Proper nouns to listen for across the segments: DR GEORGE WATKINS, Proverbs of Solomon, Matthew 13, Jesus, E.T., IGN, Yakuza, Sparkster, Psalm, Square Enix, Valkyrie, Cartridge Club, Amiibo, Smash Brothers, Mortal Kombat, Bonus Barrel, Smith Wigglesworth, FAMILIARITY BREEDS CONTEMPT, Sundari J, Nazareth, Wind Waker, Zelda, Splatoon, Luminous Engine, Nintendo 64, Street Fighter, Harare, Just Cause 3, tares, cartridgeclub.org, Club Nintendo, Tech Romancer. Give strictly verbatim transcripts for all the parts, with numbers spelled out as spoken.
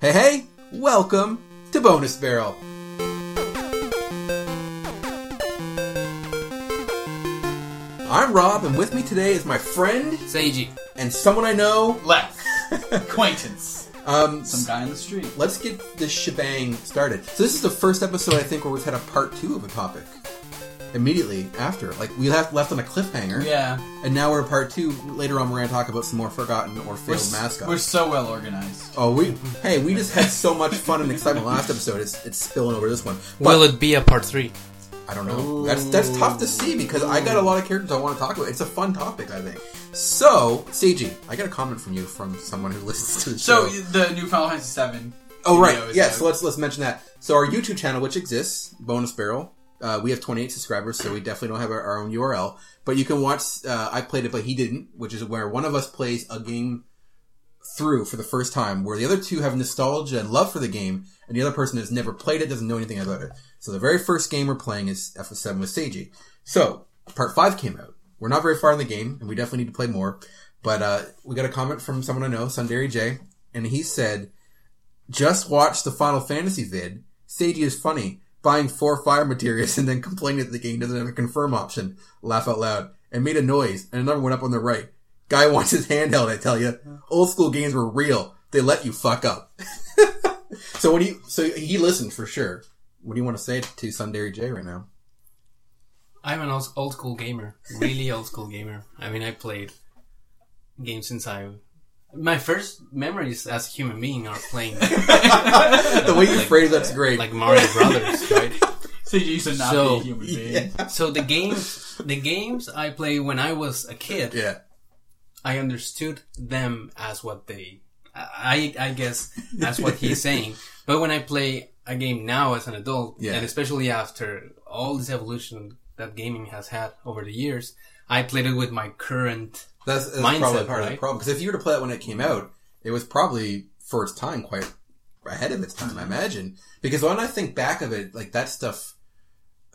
Hey, hey! Welcome to Bonus Barrel! I'm Rob, and with me today is my friend... Seiji. And someone I know... Left. Acquaintance. Um, Some guy on the street. Let's get this shebang started. So this is the first episode, I think, where we've had a part two of a topic. Immediately after. Like, we left left on a cliffhanger. Yeah. And now we're in part two. Later on, we're going to talk about some more forgotten or failed we're s- mascots. We're so well organized. Oh, we... Hey, we just had so much fun and excitement last episode. It's it's spilling over this one. But will it be a part three? I don't know. Ooh. That's that's tough to see because I got a lot of characters I want to talk about. It's a fun topic, I think. So, Seiji, I got a comment from you from someone who listens to the show. So, the new Final Fantasy seven. Oh, right. Yeah, out. so let's, let's mention that. So, our YouTube channel, which exists, Bonus Barrel... Uh, we have twenty-eight subscribers, so we definitely don't have our, our own U R L. But you can watch, uh, I played it, but he didn't, which is where one of us plays a game through for the first time, where the other two have nostalgia and love for the game, and the other person has never played it, doesn't know anything about it. So the very first game we're playing is F F seven with Seiji. So, part five came out. We're not very far in the game, and we definitely need to play more. But uh, we got a comment from someone I know, Sundari J, and he said, "Just watch the Final Fantasy vid. Seiji is funny. Buying four fire materials and then complaining that the game doesn't have a confirm option. Laugh out loud." And made a noise, and another went up on the right. Guy wants his handheld, I tell you. Old school games were real. They let you fuck up. So what do you, so he listened for sure. What do you want to say to Sundari J right now? I'm an old school gamer. Really old school gamer. I mean, I played games since I... My first memories as a human being are playing. The way you like, phrase that's great. Like Mario Brothers, right? So you used to not so, be a human being. Yeah. So the games, the games I played when I was a kid, yeah. I understood them as what they, I I guess that's what he's saying. But when I play a game now as an adult, yeah. and especially after all this evolution that gaming has had over the years, I played it with my current... That's, that's mindset, probably part right? of the problem. Because if you were to play it when it came out, it was probably, for its time, quite ahead of its time, I imagine. Because when I think back of it, like, that stuff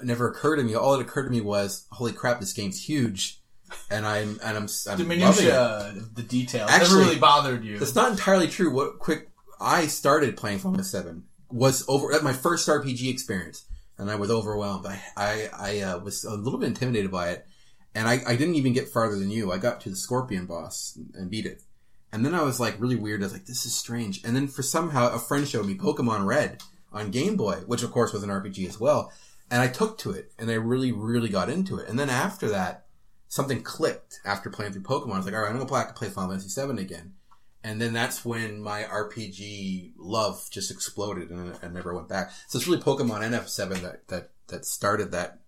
never occurred to me. All that occurred to me was, holy crap, this game's huge. And I'm, and I'm, I'm the minutia, the details. Actually, never really bothered you. That's not entirely true. What quick, I started playing Final Fantasy seven was over, at my first R P G experience. And I was overwhelmed. I, I, I uh, was a little bit intimidated by it. And I, I didn't even get farther than you. I got to the Scorpion boss and beat it. And then I was like really weird. I was like, this is strange. And then for somehow a friend showed me Pokemon Red on Game Boy, which of course was an R P G as well. And I took to it and I really, really got into it. And then after that, something clicked after playing through Pokemon. I was like, all right, I'm going to play, play Final Fantasy seven again. And then that's when my R P G love just exploded and I never went back. So it's really Pokemon and F seven that, that, that started that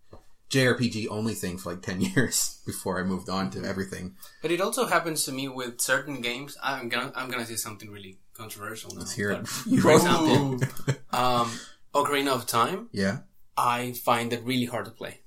J R P G only thing for like ten years before I moved on to everything. But it also happens to me with certain games. I'm gonna I'm gonna say something really controversial now. Let's hear it. For example, um, Ocarina of Time. Yeah, I find it really hard to play.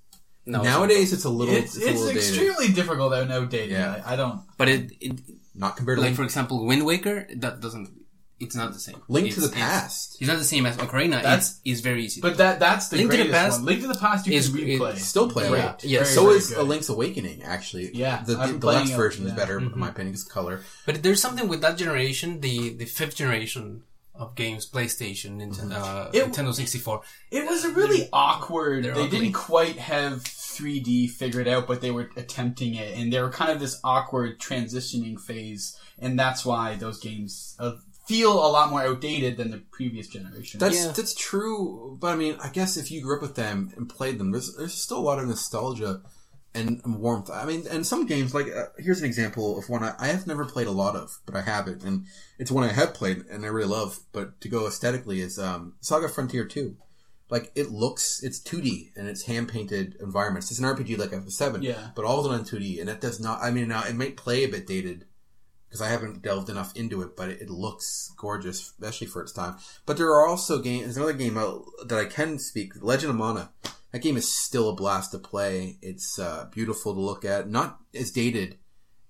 No, nowadays it's a little. It's, it's, it's a little extremely dated. difficult. I know dating. Yeah, I, I don't. But it, it not compared to like, like for example Wind Waker. That doesn't. It's not the same. Link it's, to the Past. It's, it's not the same as Ocarina. That's is very easy. But that that's the Link greatest to the past one. Link to the Past you is, can replay. Still play. Right. Yeah. Very, so very is good. A Link's Awakening, actually. Yeah. The, the deluxe version yeah. is better, mm-hmm. in my opinion, because color. But there's something with that generation, the, the fifth generation of games, PlayStation, Nintendo, uh, it, Nintendo sixty-four. It was a really they're, awkward. They're they ugly. Didn't quite have three D figured out, but they were attempting it. And they were kind of this awkward transitioning phase. And that's why those games... Uh, feel a lot more outdated than the previous generation. That's yeah. that's true, but I mean, I guess if you grew up with them and played them, there's there's still a lot of nostalgia and warmth. I mean, and some games, like, uh, here's an example of one I, I have never played a lot of, but I have it, and it's one I have played and I really love, but to go aesthetically is um, Saga Frontier two. Like, it looks, it's two D, and it's hand-painted environments. It's an R P G like F seven, yeah. but all done in two D, and it does not, I mean, now it might play a bit dated, because I haven't delved enough into it, but it looks gorgeous, especially for its time. But there are also games... There's another game that I can speak, Legend of Mana. That game is still a blast to play. It's uh, beautiful to look at. Not as dated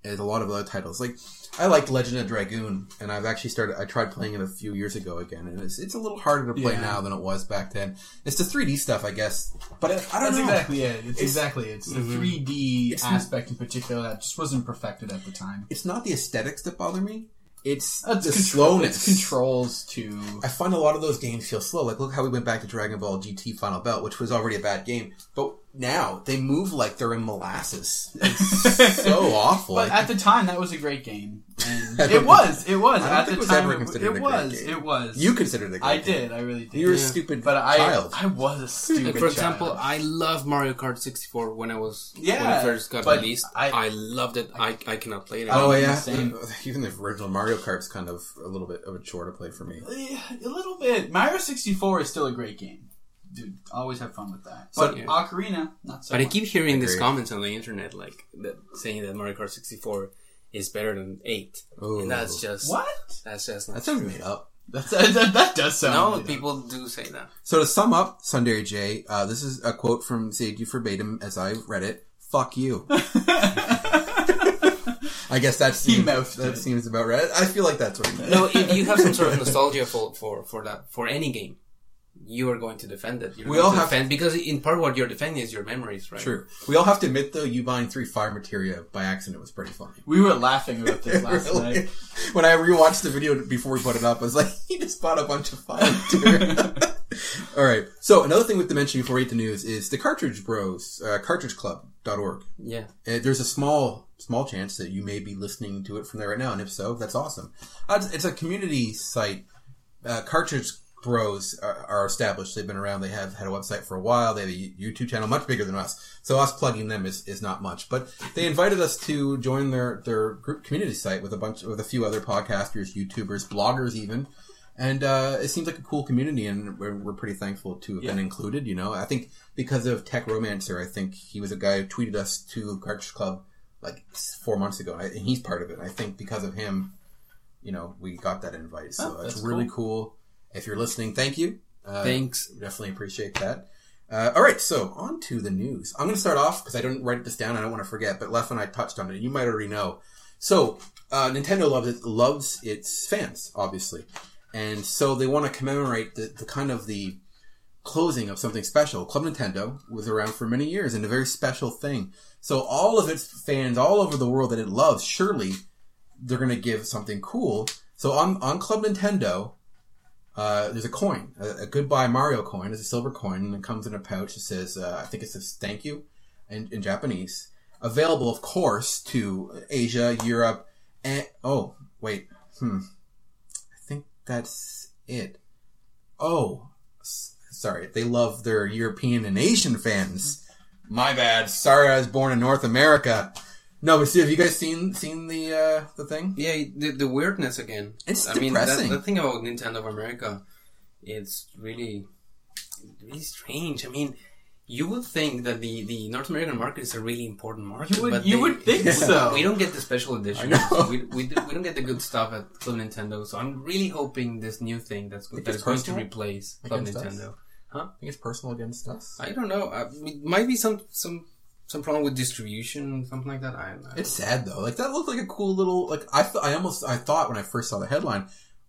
as a lot of other titles. Like, I liked Legend of Dragoon, and I've actually started... I tried playing it a few years ago again, and it's it's a little harder to play yeah. now than it was back then. It's the three D stuff, I guess. But it, I don't That's know. exactly it. It's, it's exactly it. It's the mm-hmm. three D it's aspect in particular that just wasn't perfected at the time. It's not the aesthetics that bother me. It's uh, the control, slowness. It's controls to... I find a lot of those games feel slow. Like, look how we went back to Dragon Ball G T Final Belt, which was already a bad game. But now, they move like they're in molasses. It's so awful. But like, at the time, that was a great game. And it was. It was. I don't at think the it was time, ever considered it, a great was, game. It was. It was. You considered it a great I game. I did. I really did. You were yeah. a stupid but child. I, I was a stupid child. For example, child. I loved Mario Kart sixty-four when I was... Yeah. When it first got released. I, I loved it. I, I cannot play it anymore. Oh, yeah. Same. Even the original Mario Kart's kind of a little bit of a chore to play for me. A little bit. Mario sixty-four is still a great game. Dude, always have fun with that. But so, yeah. Ocarina, not so But much. I keep hearing Agreed. these comments on the internet, like, that, saying that Mario Kart sixty-four is better than eight. Ooh. And that's just... What? That's just not That sounds made up. That's, that, that does sound No, made people up. do say that. So to sum up, Sundari J, uh, this is a quote from Seiji verbatim as I read it. Fuck you. I guess that seems, that seems about right. I feel like that's what he meant. No, if you have some sort of nostalgia for, for, for that, for any game, you are going to defend it. You're we all to have defend, to, because in part what you're defending is your memories, right? True. We all have to admit though, you buying three Fire Materia by accident was pretty funny. We were laughing about this last really? night. When I rewatched the video before we put it up, I was like, he just bought a bunch of Fire Materia. All right. So another thing we have to mention before we hit the news is the Cartridge Bros, uh, cartridge club dot org. Yeah. Uh, there's a small, small chance that you may be listening to it from there right now, and if so, that's awesome. Uh, it's a community site. Uh, Cartridge Bros are, are established. They've been around. They have had a website for a while. They have a YouTube channel much bigger than us. So us plugging them is, is not much. But they invited us to join their, their group community site with a bunch with a few other podcasters, YouTubers, bloggers even. And uh, it seems like a cool community, and we're, we're pretty thankful to have yeah. been included, you know. I think because of Tech Romancer, I think he was a guy who tweeted us to Cartridge Club like four months ago, and he's part of it. I think because of him, you know, we got that invite. So oh, it's really cool. cool. If you're listening, thank you. Uh, Thanks. Definitely appreciate that. Uh, all right, so on to the news. I'm going to start off because I didn't write this down. I don't want to forget, but Lef and I touched on it. You might already know. So uh, Nintendo loves it, loves its fans, obviously. And so they want to commemorate the, the kind of the closing of something special. Club Nintendo was around for many years and a very special thing. So all of its fans all over the world that it loves, surely they're going to give something cool. So on, on Club Nintendo, uh, there's a coin, a, a Goodbye Mario coin. It's a silver coin and it comes in a pouch. It says, uh, I think it says thank you in, in Japanese. Available, of course, to Asia, Europe, and... Oh, wait. Hmm. That's it. Oh, sorry. They love their European and Asian fans. My bad. Sorry, I was born in North America. No, but see, have you guys seen seen the uh, the thing? Yeah, the, the weirdness again. It's I depressing. Mean, that, the thing about Nintendo of America, it's really, really strange. I mean, you would think that the, the North American market is a really important market. You would, but you they, would think yeah. so. We don't get the special edition. We, we we don't get the good stuff at Club Nintendo. So I'm really hoping this new thing that's good, that is going to replace Club Nintendo. Us? Huh? I think it's personal against us. I don't know. Uh, it might be some some some problem with distribution, something like that. I, I it's sad though. Like that looked like a cool little like I th- I almost I thought when I first saw the headline,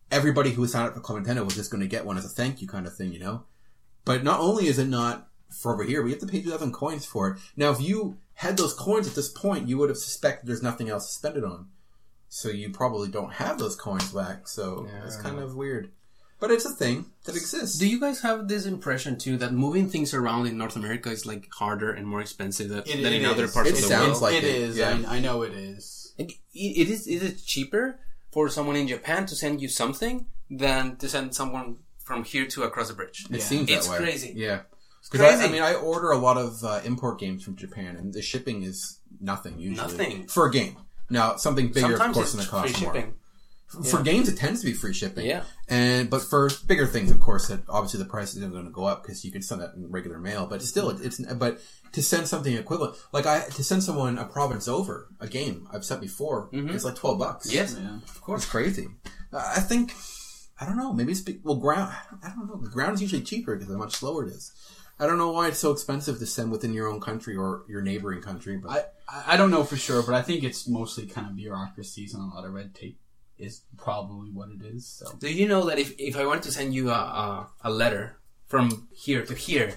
everybody who was signed up for Club Nintendo was just going to get one as a thank you kind of thing, you know. But not only is it not for over here, we have to pay two thousand coins for it. Now, if you had those coins at this point, you would have suspected there's nothing else to spend it on. So you probably don't have those coins back. So yeah, it's kind of weird. But it's a thing that exists. Do you guys have this impression, too, that moving things around in North America is, like, harder and more expensive than, it, than it in is. other parts it of the world? It sounds like it. It is. Yeah. I, mean, I know it is. It, it is. Is it cheaper for someone in Japan to send you something than to send someone from here to across the bridge? It yeah. seems that it's way. It's crazy. Yeah. Because I, I mean, I order a lot of uh, import games from Japan, and the shipping is nothing usually. Nothing for a game. Now, something bigger, Sometimes of course, in the cost free more. Shipping. Yeah. For games, it tends to be free shipping. Yeah. And but for bigger things, of course, that obviously the price isn't going to go up because you can send that in regular mail. But still, it, it's but to send something equivalent, like I to send someone a province over a game I've sent before, mm-hmm. it's like twelve bucks. Yes, yeah. Of course, it's crazy. Uh, I think I don't know. Maybe it's be, well, ground. I don't know. The ground is usually cheaper because how much slower it is. I don't know why it's so expensive to send within your own country or your neighboring country. But I, I don't know for sure, but I think it's mostly kind of bureaucracies and a lot of red tape is probably what it is. So. Do you know that if, if I wanted to send you a, a, a letter from here to here,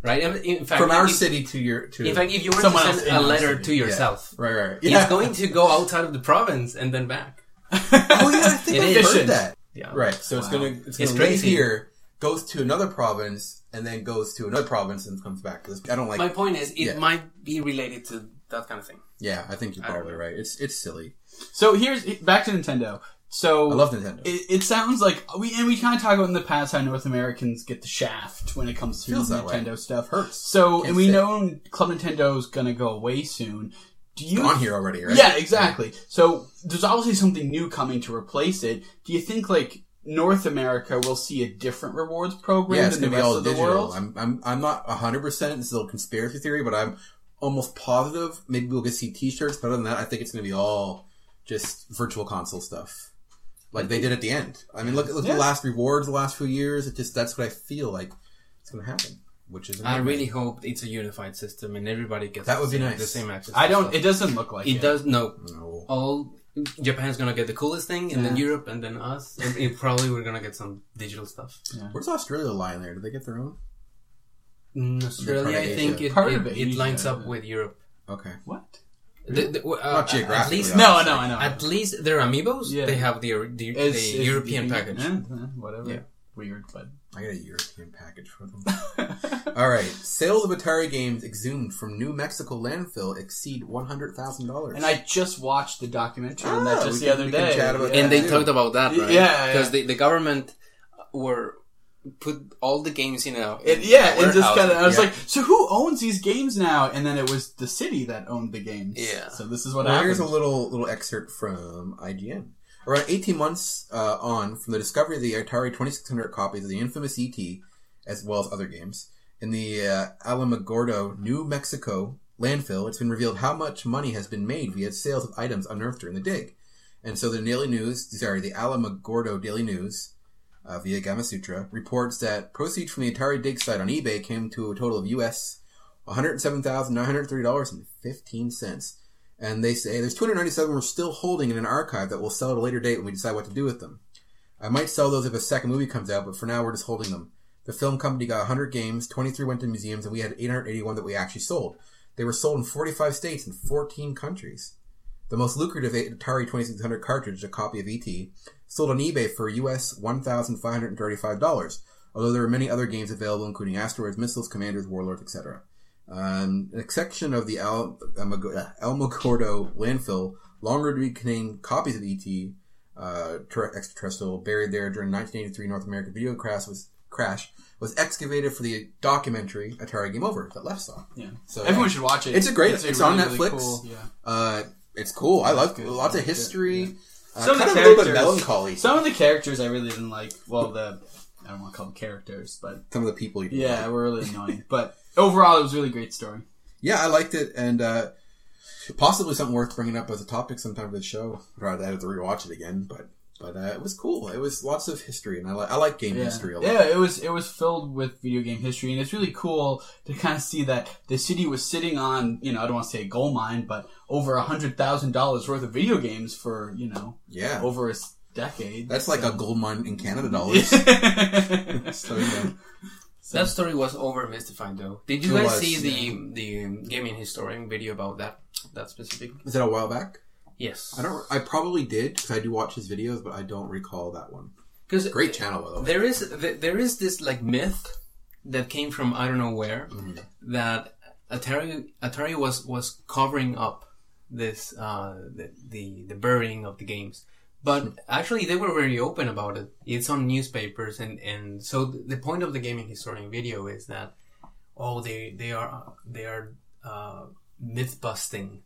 right? In fact, from our if, city to your... To in fact, if you wanted to send a letter city. to yourself, yeah. right, right, right. Yeah. It's going to go outside of the province and then back. Oh yeah, I think I've heard that. Yeah. Right. So wow. it's gonna it's gonna it's leave crazy. Here, goes to another province, and then goes to another province and comes back. I don't like. My point is, it yeah. might be related to that kind of thing. Yeah, I think you're probably right. It's it's silly. So here's back to Nintendo. So I love Nintendo. It, it sounds like we and we kind of talk about in the past how North Americans get the shaft when it comes to Feels Nintendo stuff. Hurts. So Can't and we sit. know Club Nintendo's gonna go away soon. Do you, it's gone here already, right? Yeah, exactly. Yeah. So there's obviously something new coming to replace it. Do you think like North America will see a different rewards program yeah, it's than gonna the rest be all of digital. the world? I'm I'm I'm not one hundred percent. This is a little conspiracy theory, but I'm almost positive. Maybe we'll get see T-shirts, but other than that, I think it's gonna be all just virtual console stuff. Like they did at the end. I mean, look at yeah. the last rewards the last few years. It just that's what I feel like it's going to happen. Which is I really hope it's a unified system and everybody gets that would the, be same, nice. the same access. I don't. Stuff. It doesn't look like it. It does. No. No. All Japan's going to get the coolest thing, and yeah. then Europe, and then us. And it probably we're going to get some digital stuff. Yeah. Where's Australia lying there? Do they get their own? In Australia, I think it, it, it lines up with Europe. Okay. What? The, the, uh, Not geographically. At least, no, I know, I know. At least their amiibos, yeah. they have the, the, the it's, European it's package. Eh, whatever. Yeah. Weird, but... I got a European package for them. Alright. Sales of Atari games exhumed from New Mexico landfill exceed one hundred thousand dollars. And I just watched the documentary on oh, that just the can, other day. And they too. talked about that, right? Yeah, Because yeah. the, the government were... put all the games in a in it, yeah and just kind of I was yeah. like so who owns these games now, and then it was the city that owned the games. Yeah so this is what well, happened. Here's a little little excerpt from I G N. Around eighteen months uh, on from the discovery of the Atari twenty-six hundred copies of the infamous E T as well as other games in the uh, Alamogordo, New Mexico landfill, it's been revealed how much money has been made via sales of items unearthed during the dig. And so the Daily News sorry the Alamogordo Daily News Uh, via Gamma Sutra, reports that proceeds from the Atari dig site on eBay came to a total of U S one hundred seven thousand nine hundred thirty dollars and fifteen cents. And they say, there's two hundred ninety-seven we're still holding in an archive that we'll sell at a later date when we decide what to do with them. I might sell those if a second movie comes out, but for now we're just holding them. The film company got one hundred games, twenty-three went to museums, and we had eight hundred eighty-one that we actually sold. They were sold in forty-five states and fourteen countries. The most lucrative Atari twenty-six hundred cartridge, a copy of E T, sold on eBay for U S one thousand five hundred thirty-five dollars, although there are many other games available, including Asteroids, Missiles, Commanders, Warlords, et cetera. Um, an exception of the Al- Alamogordo landfill, longer to be contained copies of E T, uh, ter- extraterrestrial, buried there during nineteen eighty-three North American video crash was, crash, was excavated for the documentary Atari Game Over that Left saw. Yeah. So, Everyone um, should watch it. It's a great, it's, it's really, on Netflix. Really cool. Yeah. Uh, It's cool. I love lots of history. Yeah. Uh, some kind of, the of a little bit melancholy. Some of the characters I really didn't like. Well, the I don't want to call them characters, but some of the people. You didn't yeah, like. were really annoying. But overall, it was a really great story. Yeah, I liked it, and uh, possibly something worth bringing up as a topic sometime for the show. Rather, I have to rewatch it again, but but uh, it was cool. It was lots of history, and I like I like game yeah. history a lot. Yeah, it was it was filled with video game history, and it's really cool to kind of see that the city was sitting on, you know, I don't want to say a gold mine, but over one hundred thousand dollars worth of video games for, you know, yeah. over a decade. That's so. like a gold mine in Canada dollars. so, yeah. so. That story was over mystified, though. Did you it guys was, see yeah. the the Gaming Historian video about that, that specific? Is that a while back? Yes. I don't. I probably did, because I do watch his videos, but I don't recall that one. Great channel, by the way. There is, there is this like myth that came from I don't know where, mm-hmm. that Atari Atari was, was covering up this uh, the, the the burying of the games, but actually they were very open about it. It's on newspapers, and, and so the point of the Gaming Historian video is that oh they they are they are uh, myth busting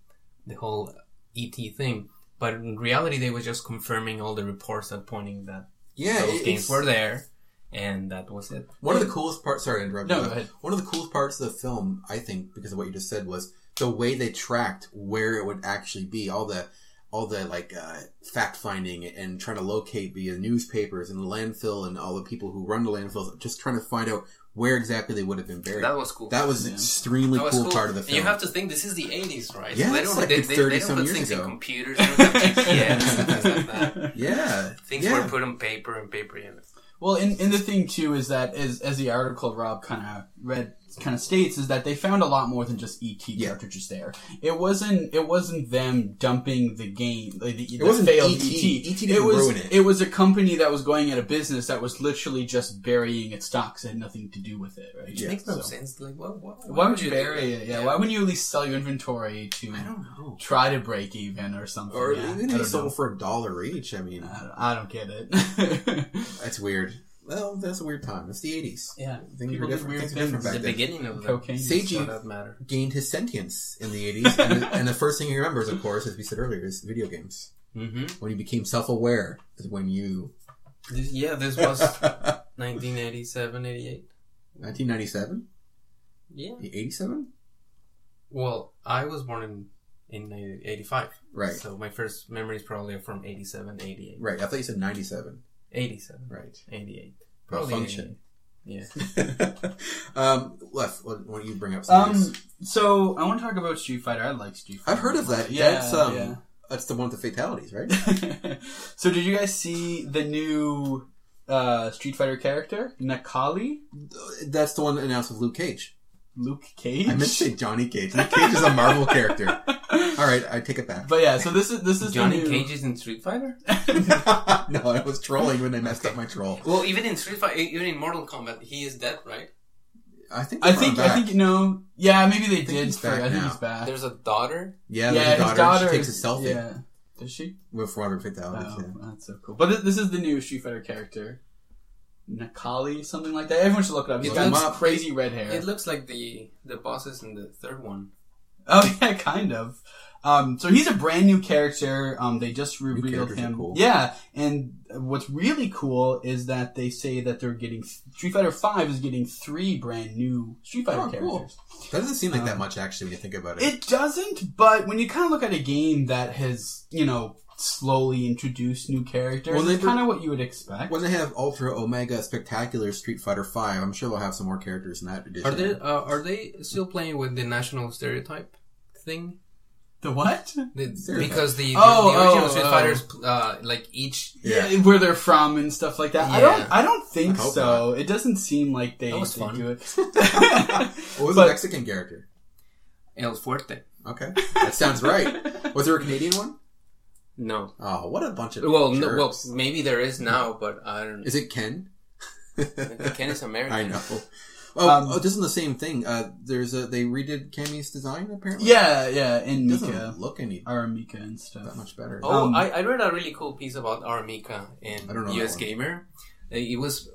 the whole E T thing, but in reality they were just confirming all the reports that pointing that yeah, those games were there, and that was it. One of the coolest parts. Sorry, to interrupt. No, go ahead. One of the coolest parts of the film, I think, because of what you just said, was the way they tracked where it would actually be, all the, all the like uh, fact finding and trying to locate via newspapers and the landfill and all the people who run the landfills, just trying to find out where exactly they would have been buried. That was cool. That was yeah. an extremely was cool, cool part of the film. And you have to think this is the eighties, right? Yeah, so they don't, like they, they, they don't put things ago. in computers. They don't have G P S and things like that. Yeah, things yeah. were put on paper and paper. And Well, and, and the thing, too, is that, as as the article Rob kind of read kind of states, is that they found a lot more than just E T yeah. cartridges there. It wasn't It wasn't them dumping the game. Like the, it the wasn't failed E T. E T didn't it was, ruin it. It was a company that was going out of business that was literally just burying its stocks. It had nothing to do with it, right? It yeah. makes no so, sense. Like, what, what, why, why would, would you bury it? Yeah, yeah. Why wouldn't you at least sell your inventory to I don't know. try to break even or something? Or yeah, even if you sold for a dollar each. I mean, I don't, I don't get it. That's weird. Well, that's a weird time. It's the eighties. Yeah. Things were different. Things were different back then. The beginning of the cocaine. Seiji gained his sentience in the eighties. and, the, and the first thing he remembers, of course, as we said earlier, is video games. Mm-hmm. When he became self-aware is when you... Yeah, this was nineteen eighty-seven, eighty-eight nineteen ninety-seven Yeah. eighty-seven Well, I was born in... in eighty-five Right. So my first memories probably are from eighty-seven, eighty-eight Right. I thought you said ninety-seven eighty-seven Right. eighty-eight Probably function. eighty-eight Yeah. um, Lef, why don't you bring up some um, So, I want to talk about Street Fighter. I like Street Fighter. I've heard of that. Yeah, that's, um, yeah. that's the one with the fatalities, right? So, did you guys see the new uh, Street Fighter character? Necalli? That's the one announced with Luke Cage. Luke Cage? I meant to say Johnny Cage. Luke Cage is a Marvel character. Alright, I take it back. But yeah, so this is this is Johnny the new... Cage is in Street Fighter? No, I was trolling when I messed okay. up my troll. Well, even in Street Fighter, even in Mortal Kombat, he is dead, right? I think I think back. I think you know. Yeah, maybe they I did. For, I think he's back. There's a daughter. Yeah, there's yeah, a daughter. His daughter. She takes is, a selfie. Yeah. Does she? With four hundred fifty dollars Oh, yeah. That's so cool. But th- this is the new Street Fighter character. Necalli, something like that. Everyone should look it up. He's got looks, crazy red hair. It looks like the the bosses in the third one. Oh yeah, kind of. Um, so he's a brand new character. Um, they just revealed him. Cool. Yeah, and what's really cool is that they say that they're getting Street Fighter Five is getting three brand new Street Fighter oh, characters. Cool. That doesn't seem like um, that much actually when you think about it. It doesn't, but when you kind of look at a game that has, you know, slowly introduce new characters. Well, it's kind of what you would expect. When they have Ultra Omega Spectacular Street Fighter Five, I'm sure they'll have some more characters in that edition. Are they uh, are they still playing with the national stereotype thing? The what? The, because the, oh, the, the original oh, Street Fighters, uh, like each yeah. yeah, where they're from and stuff like that. Yeah. I don't, I don't think I so. Not. It doesn't seem like they, that was they fun. do it. What was but, the Mexican character? El Fuerte. Okay, that sounds right. Was there a Canadian one? No. Oh, what a bunch of well, no, well, maybe there is now, but I don't know. Is it Ken? Ken is American. I know. Oh, um, oh, this is the same thing. Uh, there's a they redid Cammy's design apparently. Yeah, yeah, and Mika doesn't look any Aramika and stuff that much better. Oh, um, I, I read a really cool piece about Aramika in U S Gamer. It was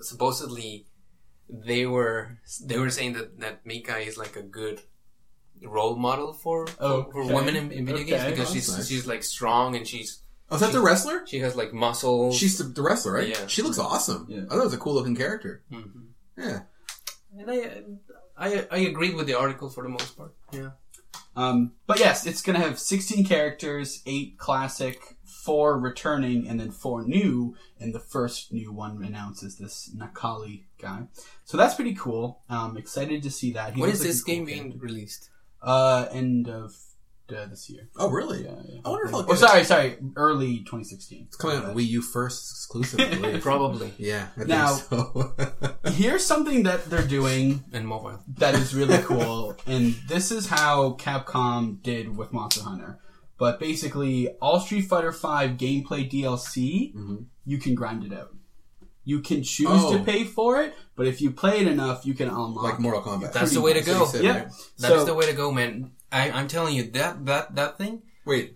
supposedly they were they were saying that, that Mika is like a good role model for oh, for okay. women in, in video okay. games because That's she's nice. she's like strong and she's oh is that the wrestler she has like muscles she's the, the wrestler right yeah she looks awesome yeah. I thought it was a cool looking character mm-hmm. yeah and I, I I agreed with the article for the most part yeah um but yes it's gonna have sixteen characters, eight classic, four returning, and then four new, and the first new one announces this Necalli guy, so that's pretty cool. Um, excited to see that. He when is this like game cool being character. released? Uh, end of uh, this year. Oh, really? Yeah, yeah. I wonder if I'll Oh, sorry, sorry. Early twenty sixteen It's coming out on Wii U first exclusively. Probably. Yeah, I now, think so. Here's something that they're doing in mobile that is really cool, and this is how Capcom did with Monster Hunter. But basically, all Street Fighter Five gameplay D L C, mm-hmm. you can grind it out. You can choose oh. to pay for it, but if you play it enough, you can unlock. Like Mortal Kombat. That's the way to go. Said, yeah. Right? That so, is the way to go, man. I, I'm telling you, that, that, that thing Wait.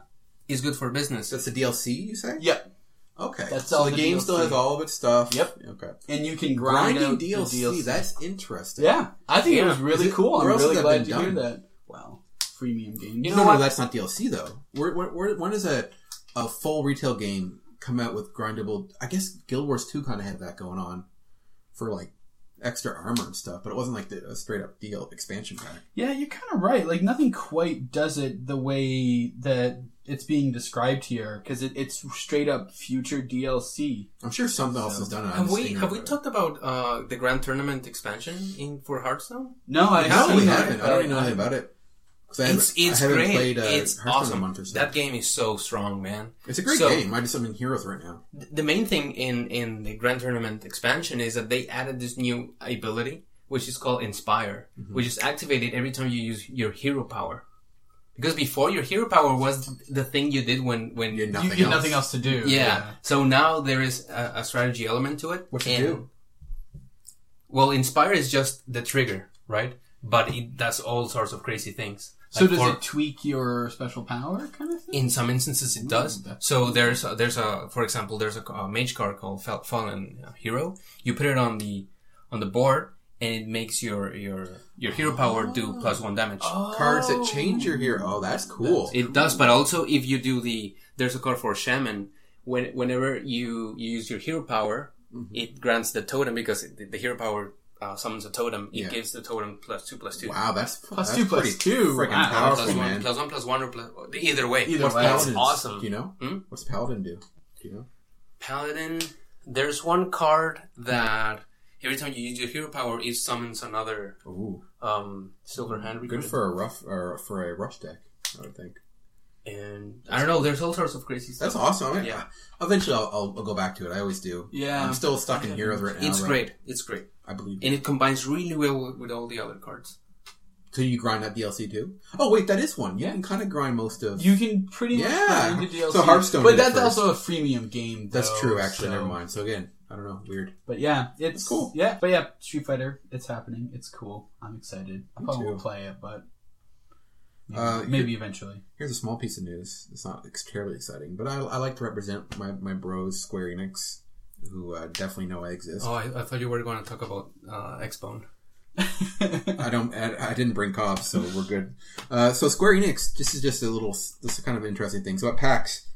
is good for business. That's the D L C, you say? Yep. Okay. That's so all the, the game D L C. Still has all of its stuff. Yep. Okay. And you can grind out the D L C. That's interesting. Yeah. I think yeah. it was really it, cool. I'm really glad to done? hear that. Wow. Freemium game. You know no, what? no, that's not D L C, though. We're, we're, we're, when is a, a full retail game come out with grindable? I guess Guild Wars two kind of had that going on for like extra armor and stuff, but it wasn't like the straight up deal expansion pack. Yeah, you're kind of right. Like nothing quite does it the way that it's being described here because it, it's straight up future D L C. I'm sure something else so, is done. Have we have we it. talked about uh, the Grand Tournament expansion in for Hearthstone? No, I no, we haven't. I don't even know anything about it. Cause I it's it's I haven't great. Played, uh, it's awesome. Month or so. That game is so strong, man. It's a great so, game. I just am in Heroes right now. Th- the main thing in, in the Grand Tournament expansion is that they added this new ability, which is called Inspire, mm-hmm. which is activated every time you use your hero power. Because before, your hero power was the thing you did when, when you had nothing, you, you else. nothing else to do. Yeah. yeah. So now there is a, a strategy element to it. What you do? Well, Inspire is just the trigger, right? But it does all sorts of crazy things. So like does for, it tweak your special power kind of thing? In some instances, it does. Mm, so there's a, there's a, for example, there's a, a mage card called Fallen Hero. You put it on the on the board, and it makes your your your hero oh. power do plus one damage. Oh. Cards that change your hero. Oh, that's cool. That's it cool. does, but also if you do the there's a card for Shaman. When whenever you, you use your hero power, mm-hmm. it grants the totem because it, the hero power. Uh, summons a totem, it yeah. gives the totem plus two, plus two. Wow, that's plus that's two, plus two. Freaking wow. powerful, plus one, man. Plus one, plus one, or plus... Either way. Either way. That's awesome. Do you know? Hmm? What's Paladin do? Do you know? Paladin... There's one card that every time you use your hero power, it summons another Ooh. Um, Silver Hand. Good for a rough, or for a rush deck, I would think. And I don't know, there's all sorts of crazy stuff. That's awesome. Yeah. Eventually I'll, I'll, I'll go back to it. I always do. Yeah. I'm still stuck in Heroes right now. It's right? great. It's great. I believe. And it combines really well with, with all the other cards. So you grind that D L C too? Oh wait, that is one. Yeah. You can kind of grind most of... You can pretty much yeah. grind the D L C. So Hearthstone But that's also a freemium game though. That's true, actually. So. Never mind. So again, I don't know. Weird. But yeah, it's... That's cool. Yeah. But yeah, Street Fighter, it's happening. It's cool. I'm excited. I probably won't play it, but... Maybe, uh, maybe here, eventually. Here's a small piece of news. It's not it's terribly exciting, but I, I like to represent my, my bros, Square Enix, who uh, definitely know I exist. Oh, I, I thought you were going to talk about uh, X-Bone. I don't. I, I didn't bring Cobb, so we're good. Uh, so Square Enix, this is just a little, this is kind of an interesting thing. So at PAX,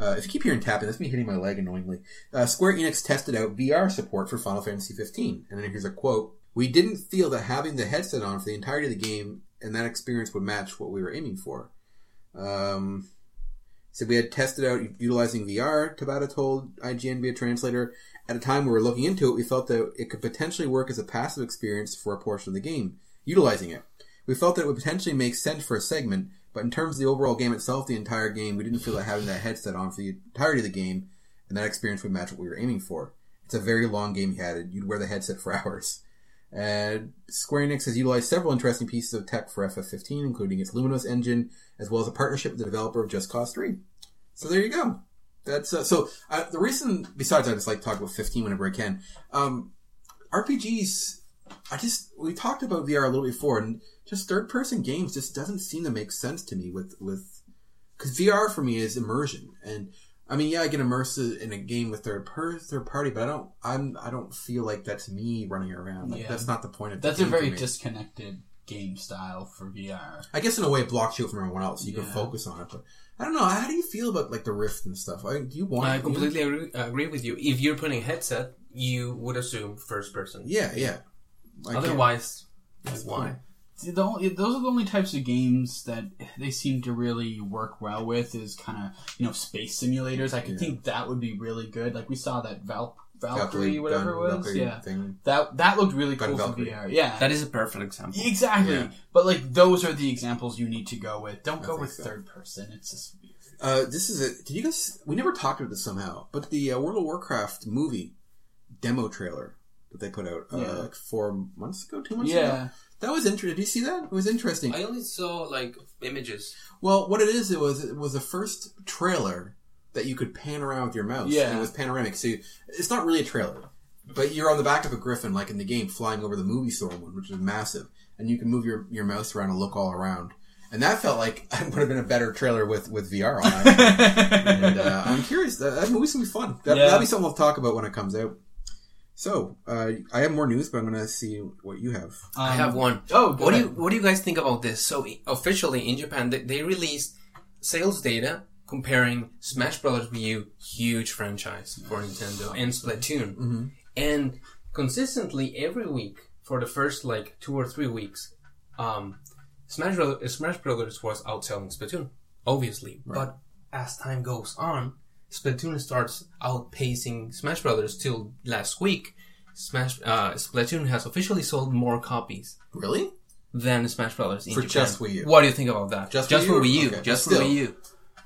uh, if you keep hearing tapping, that's me hitting my leg annoyingly. Uh, Square Enix tested out V R support for Final Fantasy fifteen, and then here's a quote. We didn't feel that having the headset on for the entirety of the game and that experience would match what we were aiming for. Um, so we had tested out utilizing V R, Tabata told I G N via translator. At a time we were looking into it, we felt that it could potentially work as a passive experience for a portion of the game, utilizing it. We felt that it would potentially make sense for a segment, but in terms of the overall game itself, the entire game, we didn't feel that having that headset on for the entirety of the game and that experience would match what we were aiming for. It's a very long game you had. You'd wear the headset for hours. And Square Enix has utilized several interesting pieces of tech for F F fifteen, including its Luminous engine, as well as a partnership with the developer of Just Cause three. So there you go. That's uh, so. Uh, the reason, besides, I just like to talk about fifteen whenever I can. Um, R P Gs. I just we talked about V R a little before, and just third-person games just doesn't seem to make sense to me with with because V R for me is immersion, and I mean, yeah, I get immersed in a game with third per- third party, but I don't. I'm. I don't feel like that's me running around. Like, yeah. That's not the point of. That's the game a very disconnected game style for V R. I guess in a way, it blocks you from everyone else. You yeah. can focus on it, but I don't know. How do you feel about like the Rift and stuff? I, do you want? I completely you? Agree, agree with you. If you're putting a headset, you would assume first person. Yeah, yeah. I Otherwise, that's why. The only, those are the only types of games that they seem to really work well with is kind of, you know, space simulators. I could yeah. think that would be really good. Like, we saw that Val, Valkyrie, Valkyrie, whatever gun, it was. Valkyrie yeah. thing. That that looked really gun cool Valkyrie. For V R. Yeah. That is a perfect example. Exactly. Yeah. But, like, those are the examples you need to go with. Don't I go with so. Third person. It's just... Uh, this is a... Did you guys... We never talked about this somehow, but the uh, World of Warcraft movie demo trailer that they put out uh, yeah. like four months ago, two months yeah. ago? Yeah. That was interesting. Did you see that? It was interesting. I only saw, like, images. Well, what it is, it was it was the first trailer that you could pan around with your mouse. Yeah. And it was panoramic. So you, it's not really a trailer, but you're on the back of a griffin, like in the game, flying over the movie store one, which is massive. And you can move your, your mouse around and look all around. And that felt like it would have been a better trailer with, with V R on it. And uh, I'm curious. That, that movie's going to be fun. That, yeah. That'll be something we'll talk about when it comes out. So, uh, I have more news, but I'm going to see what you have. Um, I have one. Oh, what do you What do you guys think about this? So, officially in Japan, they, they released sales data comparing Smash Brothers Wii U, huge franchise for Nintendo, and Splatoon. Mm-hmm. And consistently every week, for the first like two or three weeks, um, Smash, Bro- Smash Brothers was outselling Splatoon, obviously. Right. But as time goes on, Splatoon starts outpacing Smash Brothers till last week. Smash uh, Splatoon has officially sold more copies. Really? than Smash Brothers in for Japan. Just Wii U. What do you think about that? Just, just for Wii U. Okay. Just Still. for Wii U.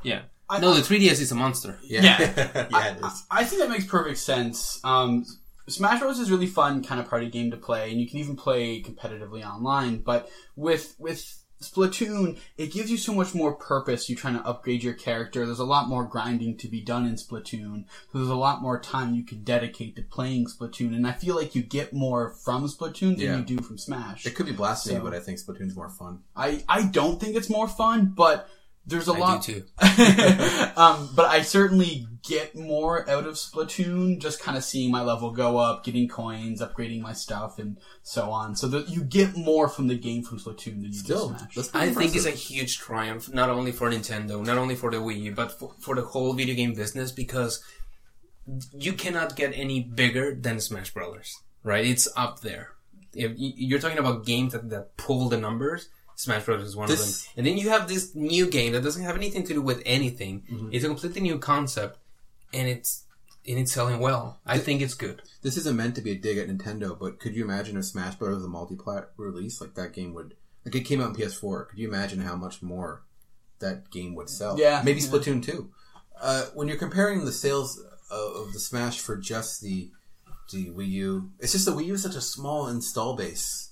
Yeah. I, no, the three D S is a monster. Yeah. yeah. I, yeah I, I think that makes perfect sense. Um, Smash Bros. Is a really fun kind of party game to play, and you can even play competitively online. But with with Splatoon, it gives you so much more purpose. You're trying to upgrade your character. There's a lot more grinding to be done in Splatoon. So there's a lot more time you can dedicate to playing Splatoon. And I feel like you get more from Splatoon than yeah. you do from Smash. It could be blasphemy, so, but I think Splatoon's more fun. I, I don't think it's more fun, but... There's a I lot, do too. um, but I certainly get more out of Splatoon, just kind of seeing my level go up, getting coins, upgrading my stuff, and so on. So that you get more from the game from Splatoon than you Still, do Smash. I think it's a huge triumph, not only for Nintendo, not only for the Wii U, but for, for the whole video game business, because you cannot get any bigger than Smash Brothers, right? It's up there. If you're talking about games that, that pull the numbers. Smash Bros. is one this... of them. And then you have this new game that doesn't have anything to do with anything. Mm-hmm. It's a completely new concept, and it's and it's selling well. I this, think it's good. This isn't meant to be a dig at Nintendo, but could you imagine if Smash Bros. Was a multi-plat release? Like, that game would... Like, it came out on P S four. Could you imagine how much more that game would sell? Yeah. Maybe yeah. Splatoon two. Uh, when you're comparing the sales of, of the Smash for just the, the Wii U... It's just the Wii U is such a small install base...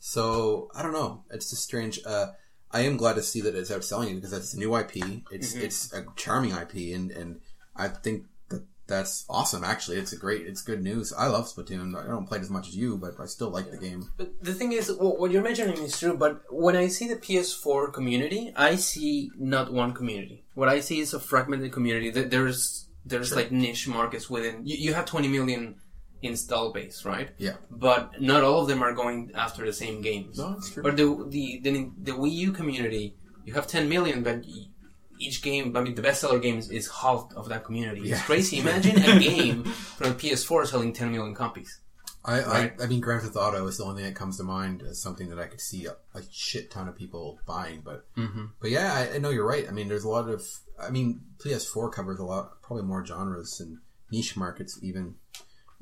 So, I don't know. It's just strange. Uh, I am glad to see that it's outselling it because that's a new I P. It's mm-hmm. it's a charming I P, and, and I think that that's awesome, actually. It's a great, it's good news. I love Splatoon. I don't play it as much as you, but I still like yeah. the game. But the thing is, well, what you're mentioning is true, but when I see the P S four community, I see not one community. What I see is a fragmented community. There's, there's sure. like niche markets within... You, you have twenty million... install base, right? Yeah. But not all of them are going after the same games. No, that's true. But the, the the the Wii U community, you have ten million, but each game, I mean, the bestseller games is half of that community. Yeah. It's crazy. Imagine a game from P S four selling ten million copies. I, right? I I mean, Grand Theft Auto is the only thing that comes to mind as something that I could see a, a shit ton of people buying. But mm-hmm. but yeah, I, I know you're right. I mean, there's a lot of. I mean, P S four covers a lot, probably more genres and niche markets even.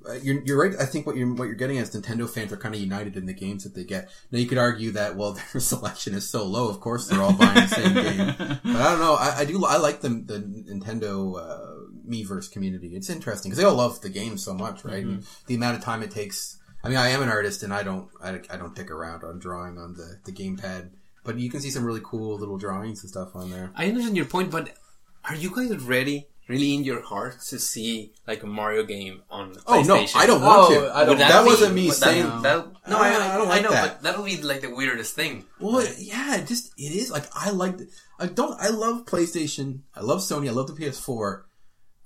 Uh, you're, you're right. I think what you're what you're getting at is Nintendo fans are kind of united in the games that they get. Now you could argue that well their selection is so low. Of course they're all buying the same game. But I don't know. I, I do. I like the the Nintendo uh, Miiverse community. It's interesting because they all love the game so much, right? Mm-hmm. The amount of time it takes. I mean, I am an artist and I don't I, I don't dick around on drawing on the the gamepad. But you can see some really cool little drawings and stuff on there. I understand your point, but are you guys ready? Really in your heart to see like a Mario game on PlayStation. Oh no, I don't want oh, to. I don't, that, that be, wasn't me saying. That, that, no, I, I, I don't like I know, that. But that'll be like the weirdest thing. Well, like, yeah, it just it is. Like I like. I don't. I love PlayStation. I love Sony. I love the P S four.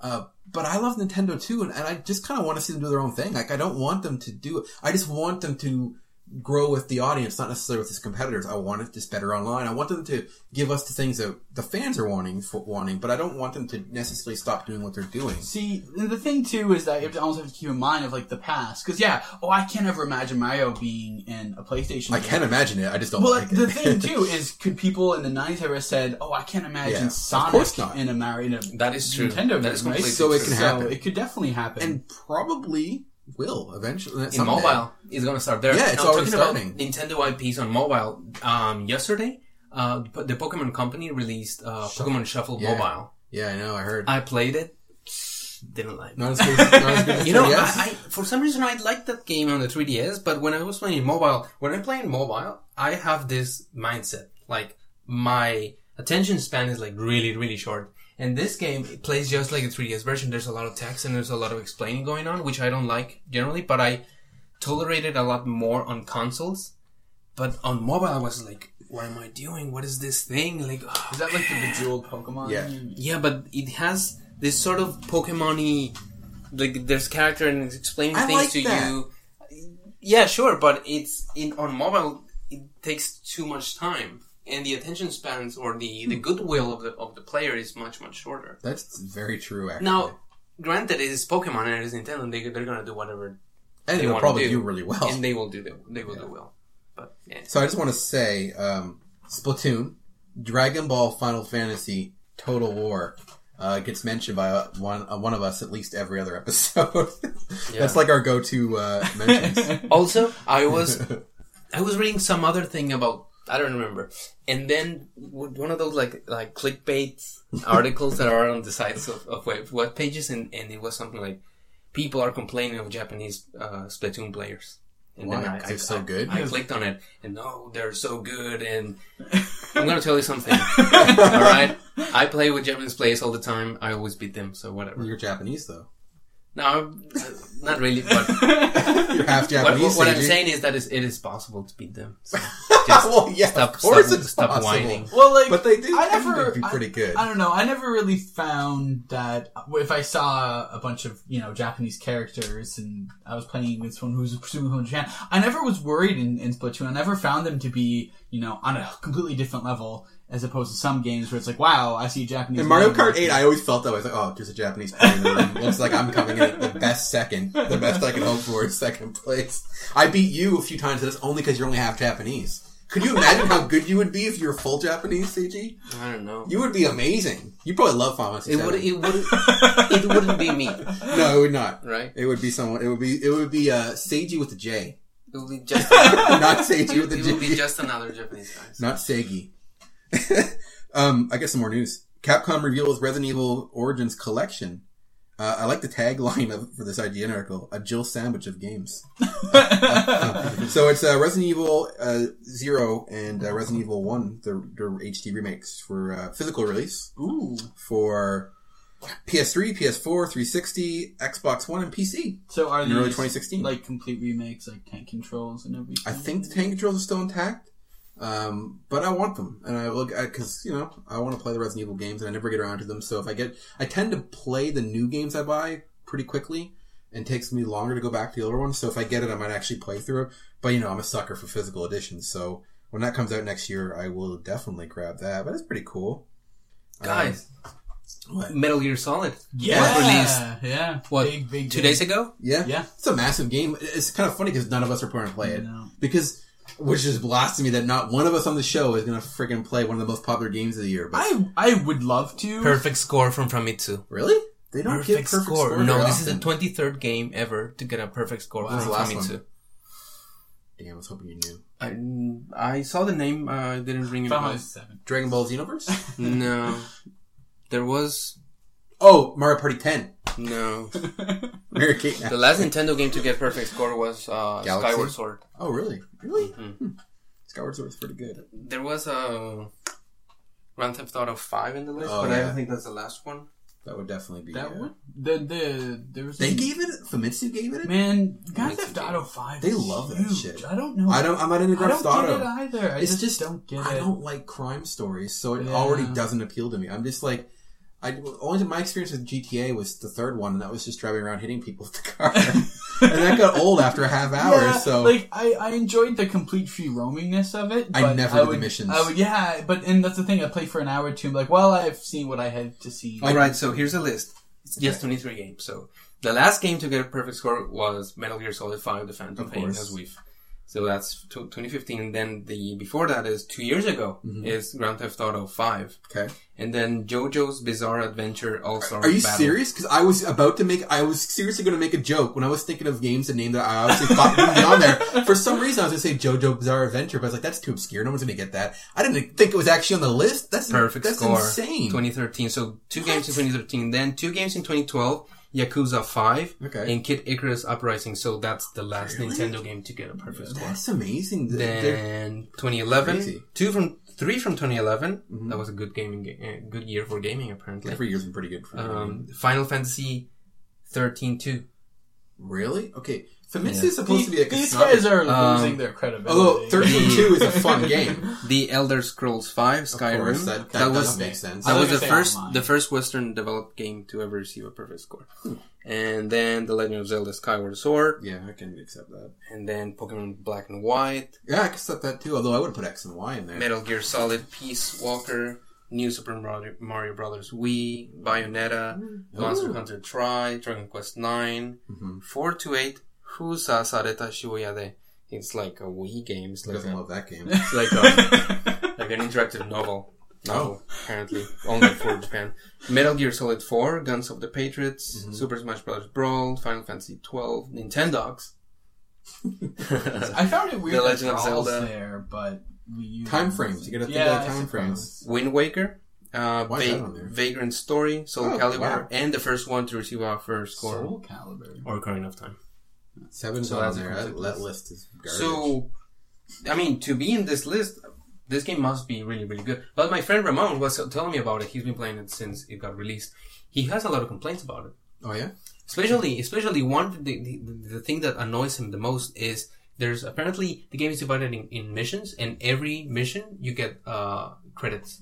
Uh, but I love Nintendo too, and, and I just kind of want to see them do their own thing. Like I don't want them to do. I just want them to grow with the audience, not necessarily with its competitors. I want it just better online. I want them to give us the things that the fans are wanting, for, wanting, but I don't want them to necessarily stop doing what they're doing. See, and the thing too is that you have to almost have to keep in mind of like the past, because yeah, oh, I can't ever imagine Mario being in a PlayStation. I game. Can imagine it. I just don't. Well, like the it. thing too is, could people in the nineties ever said, "Oh, I can't imagine yeah, Sonic in a Mario"? In a that is true. Nintendo that is completely right? So it can so happen. It could definitely happen, and probably. Will eventually in someday. Mobile it's going to start there. Yeah, it's now, already starting. Nintendo I Ps on mobile. Um, yesterday, uh, the Pokemon Company released uh, Shuffle. Pokemon Shuffle yeah. Mobile. Yeah, I know. I heard. I played it. Didn't like it. Not as good as, not as, good as you know, I, I, for some reason, I liked that game on the three D S. But when I was playing mobile, when I'm playing mobile, I have this mindset like my attention span is like really, really short. And this game it plays just like the three D S version. There's a lot of text and there's a lot of explaining going on, which I don't like generally, but I tolerate it a lot more on consoles. But on mobile, I was like, what am I doing? What is this thing? Like, oh, is that like the bejeweled Pokemon? Yeah. yeah, but it has this sort of Pokemon-y, like there's character and it's explaining I things like to that. you. Yeah, sure, but it's in on mobile, it takes too much time. And the attention spans or the, the goodwill of the of the player is much, much shorter. That's very true, actually. Now, granted, it is Pokemon and it is Nintendo. And they, they're going to do whatever and they want to do. And they'll probably do really well. And they will do, the, they will yeah. do well. But, yeah. So I just want to say, um, Splatoon, Dragon Ball, Final Fantasy, Total War... Uh, gets mentioned by one uh, one of us at least every other episode. yeah. That's like our go-to uh, mentions. Also, I was... I was reading some other thing about, I don't remember. And then one of those like like clickbait articles that are on the sides of, of web, web pages, and, and it was something like, people are complaining of Japanese uh, Splatoon players. And Why? Then I, I, so I, good? I clicked on it, and oh, they're so good, and I'm going to tell you something. All right? I play with Japanese players all the time. I always beat them, so whatever. You're Japanese, though. No, not really, but... You're half Japanese, What, what I'm saying is that it is possible to beat them. So just well, yeah, stop, of course stop, it's stop possible. Whining. Well, like, but they do I never, be pretty I, good. I don't know. I never really found that... If I saw a bunch of, you know, Japanese characters and I was playing with someone who was pursuing home Japan, I never was worried in, in Splatoon. I never found them to be, you know, on a completely different level... As opposed to some games where it's like, wow, I see Japanese. In Mario Kart eight, I always felt that way. I was like, oh, there's a Japanese player in the room. Looks like I'm coming in at the best second. The best I can hope for is second place. I beat you a few times, and it's only because you're only half Japanese. Could you imagine how good you would be if you were full Japanese, C G? I don't know. You would be amazing. You probably love Final Fantasy seven. It would. It wouldn't. It wouldn't be me. No, it would not. Right? It would be someone. It would be. It would be uh, Seiji with a J. It would be just another, not Seiji with a J. It would be just another Japanese guy. So. Not Seiji. um, I guess some more news. Capcom reveals Resident Evil Origins Collection. Uh, I like the tagline of, for this I G N article, a Jill sandwich of games. uh, uh, uh, so it's uh, Resident Evil uh, Zero and uh, Resident Evil One, the, the H D remakes for uh, physical release. Ooh. For P S three, P S four, three sixty, Xbox One, and P C. So are these in early twenty sixteen like complete remakes, like tank controls and everything? I think the tank controls are still intact. Um, but I want them, and I look because you know I want to play the Resident Evil games, and I never get around to them. So if I get, I tend to play the new games I buy pretty quickly, and it takes me longer to go back to the older ones. So if I get it, I might actually play through it. But you know, I'm a sucker for physical editions, so when that comes out next year, I will definitely grab that. But it's pretty cool, guys. Um, What? Metal Gear Solid. Yeah. Was released, yeah. What, big, big two days ago? Yeah. Yeah. It's a massive game. It's kind of funny because none of us are going to play it no. because. Which is blasphemy that not one of us on the show is going to freaking play one of the most popular games of the year. But I I would love to. Perfect Score from Famitsu. Really? They don't get perfect score. score no, this often. Is the twenty-third game ever to get a perfect score wow, from Famitsu. One. Damn, I was hoping you knew. I I saw the name. Uh, it didn't ring a bell. Dragon Ball Xenoverse? No. There was... Oh, Mario Party ten. No. Mario Kart. The last Nintendo game to get perfect score was uh, Skyward Sword. Oh, really? Really? Mm-hmm. Skyward Sword was pretty good. There was a Grand Theft Auto Five in the list, oh, but yeah. I don't think that's the last one. That would definitely be that yeah. one. The the there was they a... gave it. Famitsu gave it. Man, Grand Theft Auto Five. They love that shit. I don't know. I don't. I'm not into Grand Theft Auto. I don't get it either. I it's just, just don't get I it. I don't like crime stories, so it yeah. already doesn't appeal to me. I'm just like. I, only my experience with G T A was the third one, and that was just driving around hitting people with the car. And that got old after a half hour, yeah, so... like, I, I enjoyed the complete free-roamingness of it, but I never I did would, the missions. I would, yeah, but, and that's the thing, I played for an hour or two, like, well, I've seen what I had to see. Alright, so here's a list. It's just twenty-three games, so... The last game to get a perfect score was Metal Gear Solid Five, The Phantom Pain, as we've... So that's twenty fifteen, and then the before that is two years ago mm-hmm. is Grand Theft Auto Five. Okay, and then JoJo's Bizarre Adventure All Star. Are, are you Battle. serious? Because I was about to make, I was seriously going to make a joke when I was thinking of games and name that I obviously thought would be on there. For some reason, I was going to say JoJo Bizarre Adventure, but I was like, that's too obscure. No one's going to get that. I didn't think it was actually on the list. That's perfect. That's score. Insane. twenty thirteen. So two what? games in twenty thirteen, then two games in twenty twelve. Yakuza five okay. and Kid Icarus Uprising. So that's the last really? Nintendo game to get a perfect score. That's amazing. They're, then twenty eleven, crazy. two from three from twenty eleven. Mm-hmm. That was a good gaming, uh, good year for gaming apparently. Every year's been pretty good for um, Final Fantasy thirteen two. Really? Okay. Famitsu yeah. is supposed the, to be a these guys are losing um, their credibility. Although thirteen two is a fun game. The Elder Scrolls five, Skyrim. Course, that, that, that was make sense. That was the first online. the first Western developed game to ever receive a perfect score. Hmm. And then The Legend of Zelda: Skyward Sword. Yeah, I can accept that. And then Pokemon Black and White. Yeah, I can accept that too. Although I would have put X and Y in there. Metal Gear Solid, Peace Walker, New Super Mario, Mario Brothers Wii, Bayonetta, Ooh. Monster Hunter Tri, Dragon Quest nine, mm-hmm. four to eight. Fusa Sareta Shibuya de. It's like a Wii game. It's like doesn't a, love that game. It's like a, like an interactive novel. Novel, oh. apparently. Only for Japan. Metal Gear Solid four, Guns of the Patriots, mm-hmm. Super Smash Brothers Brawl, Final Fantasy twelve, Nintendogs. I found it weird. The Legend of Zelda there, but Wii U time frames. You got to think yeah, about time frames. Wind Waker, uh, Va- Vagrant Story, Soul oh, Calibur, wow. and the first one to receive our first score. Soul Calibur or Ocarina of Time. Seven so on there. That, that list is garbage. So, I mean, to be in this list, this game must be really, really good. But my friend Ramon was telling me about it. He's been playing it since it got released. He has a lot of complaints about it. Oh yeah. Especially, especially one the, the the thing that annoys him the most is there's apparently the game is divided in, in missions, and every mission you get uh, credits.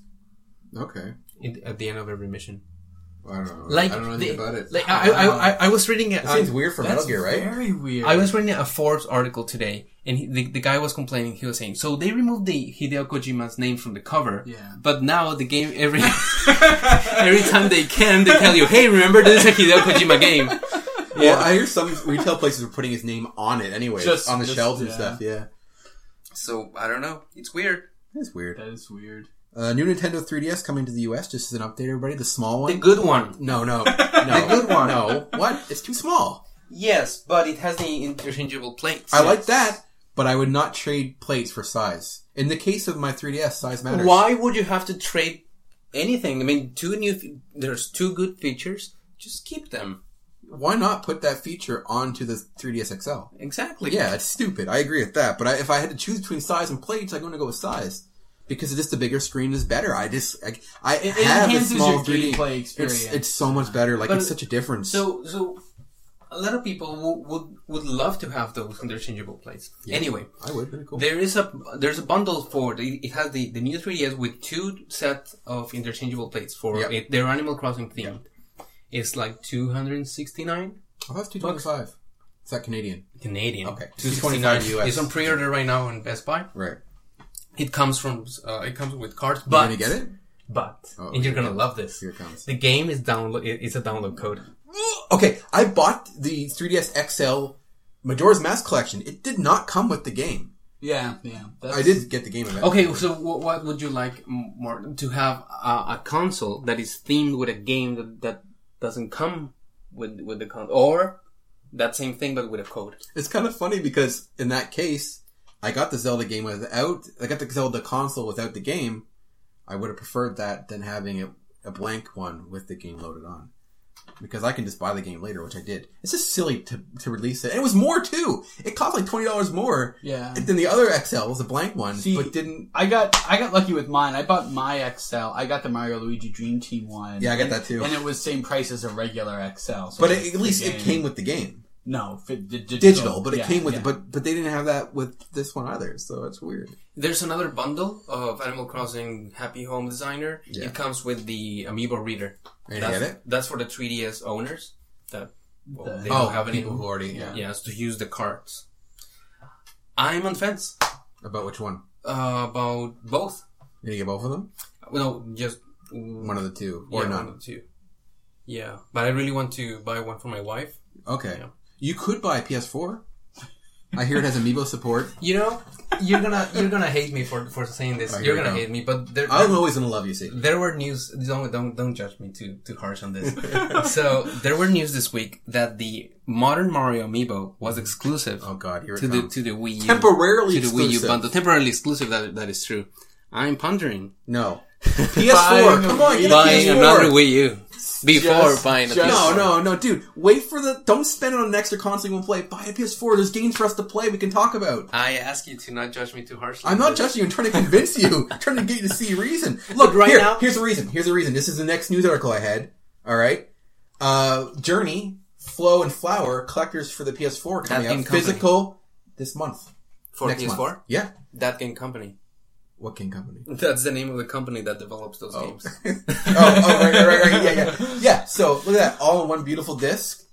Okay. In, at the end of every mission. I don't know. Like, I don't know anything the, about it. Like I, I, I, I was reading. It seems weird for Metal Gear, right? Very weird. I was reading a Forbes article today, and he, the the guy was complaining. He was saying, "So they removed the Hideo Kojima's name from the cover, yeah. But now the game every every time they can, they tell you, hey, remember this is a Hideo Kojima game." Yeah, well, I hear some retail places are putting his name on it anyway, just on the just, shelves yeah. and stuff. Yeah. So I don't know. It's weird. It's weird. That is weird. Uh, new Nintendo three D S coming to the U S just as an update, everybody. The small one. The good one. No, no. no. The good one. No. What? It's too small. Yes, but it has the interchangeable plates. I yes. like that, but I would not trade plates for size. In the case of my three D S, size matters. Why would you have to trade anything? I mean, two new... Th- there's two good features. Just keep them. Why not put that feature onto the three D S X L? Exactly. Yeah, it's stupid. I agree with that. But I, if I had to choose between size and plates, I'm going to go with size. Because just the bigger screen is better. I just I, I it have a small three D gameplay experience. It's, it's so much better. Like but it's such a difference. So so a lot of people w- would would love to have those interchangeable plates. Yeah, anyway, I would. Pretty cool. There is a there's a bundle for it. It has the, the new three D S with two sets of interchangeable plates for yep. it. They're Animal Crossing themed. Yep. It's like two hundred and sixty nine. I thought it's two twenty five. Is that Canadian? Canadian. Okay, two twenty nine U S. It's on pre-order right now on Best Buy. Right. It comes from, uh, it comes with cards, but... You're gonna get it? But, oh, and you're gonna love this. Here it comes. The game is download, it's a download code. Okay, I bought the three D S X L Majora's Mask Collection. It did not come with the game. Yeah, yeah. That's... I did get the game eventually. Okay, so w- what would you like more? To have a, a console that is themed with a game that, that doesn't come with, with the console, or that same thing but with a code. It's kind of funny because in that case... I got the Zelda game without... I got the Zelda console without the game. I would have preferred that than having a, a blank one with the game loaded on. Because I can just buy the game later, which I did. It's just silly to to release it. And it was more, too! It cost like twenty dollars more yeah. than the other X L, was a blank one, See, but didn't... I got I got lucky with mine. I bought my X L. I got the Mario Luigi Dream Team one. Yeah, I got and, that, too. And it was same price as a regular X L. So but it, at least it came with the game. No, f- digital. digital, but it yeah, came with yeah. it. But but they didn't have that with this one either, so it's weird. There's another bundle of Animal Crossing Happy Home Designer. Yeah. It comes with the Amiibo Reader. You get it? That's for the three D S owners. That well, the, they don't oh, have any people who already yeah. yeah, to use the cards. I'm on fence about which one. Uh, about both. You get both of them? Well, no, just one of the two or yeah, none. One of the two. Yeah, but I really want to buy one for my wife. Okay. Yeah. You could buy a P S four. I hear it has Amiibo support. You know, you're gonna you're gonna hate me for, for saying this. Oh, you're gonna go. hate me, but there, I'm there, always gonna love you, Seiji. There were news. Don't don't don't judge me too too harsh on this. So there were news this week that the modern Mario Amiibo was exclusive. Oh God, here it to comes. the to the Wii U temporarily to the exclusive. Wii U bundle temporarily exclusive. That that is true. I'm pondering. No P S four. Come on, get buying a P S four. Another Wii U. Before just, buying a just, P S four. No, no, no, dude. Wait for the... Don't spend it on an extra console you won't play. Buy a P S four. There's games for us to play we can talk about. I ask you to not judge me too harshly. I'm not judging you. I'm trying to convince you. I'm trying to get you to see reason. Look, right here, now... Here's the reason. Here's the reason. This is the next news article I had. Alright? Uh, Journey, Flow, and Flower, collectors for the P S four coming out. Physical this month. For next P S four? Month. Yeah. That game company. What game company? That's the name of the company that develops those oh. games. oh, oh, right, right, right, yeah, yeah. Yeah, so look at that. All in one beautiful disc.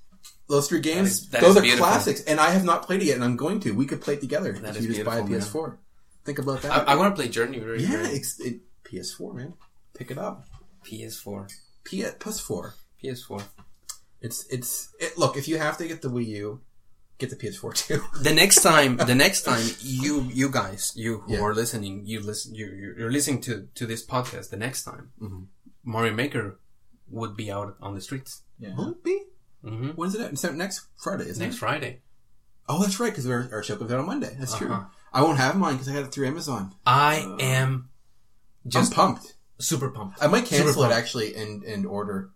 Those three games. That is, that those are beautiful. Classics. And I have not played it yet, and I'm going to. We could play it together. That if is you just buy a P S four. Man. Think about that. I, I want to play Journey. Right, yeah, right. It's, it, P S four, man. Pick it up. P S four. P- P S four. P S four. It's, it's, it, look, if you have to get the Wii U, get the P S four too. The next time, the next time you, you guys, you who yeah. are listening, you listen, you, you're listening to, to this podcast. The next time, mm-hmm. Mario Maker would be out on the streets. Yeah. Would it be? Mm-hmm. When's it out? It's out next Friday, isn't next it? Next Friday. Oh, that's right, because our, our show comes out on Monday. That's uh-huh. true. I won't have mine because I got it through Amazon. I uh, am just... I'm pumped. Super pumped. I might cancel it, actually, and, and order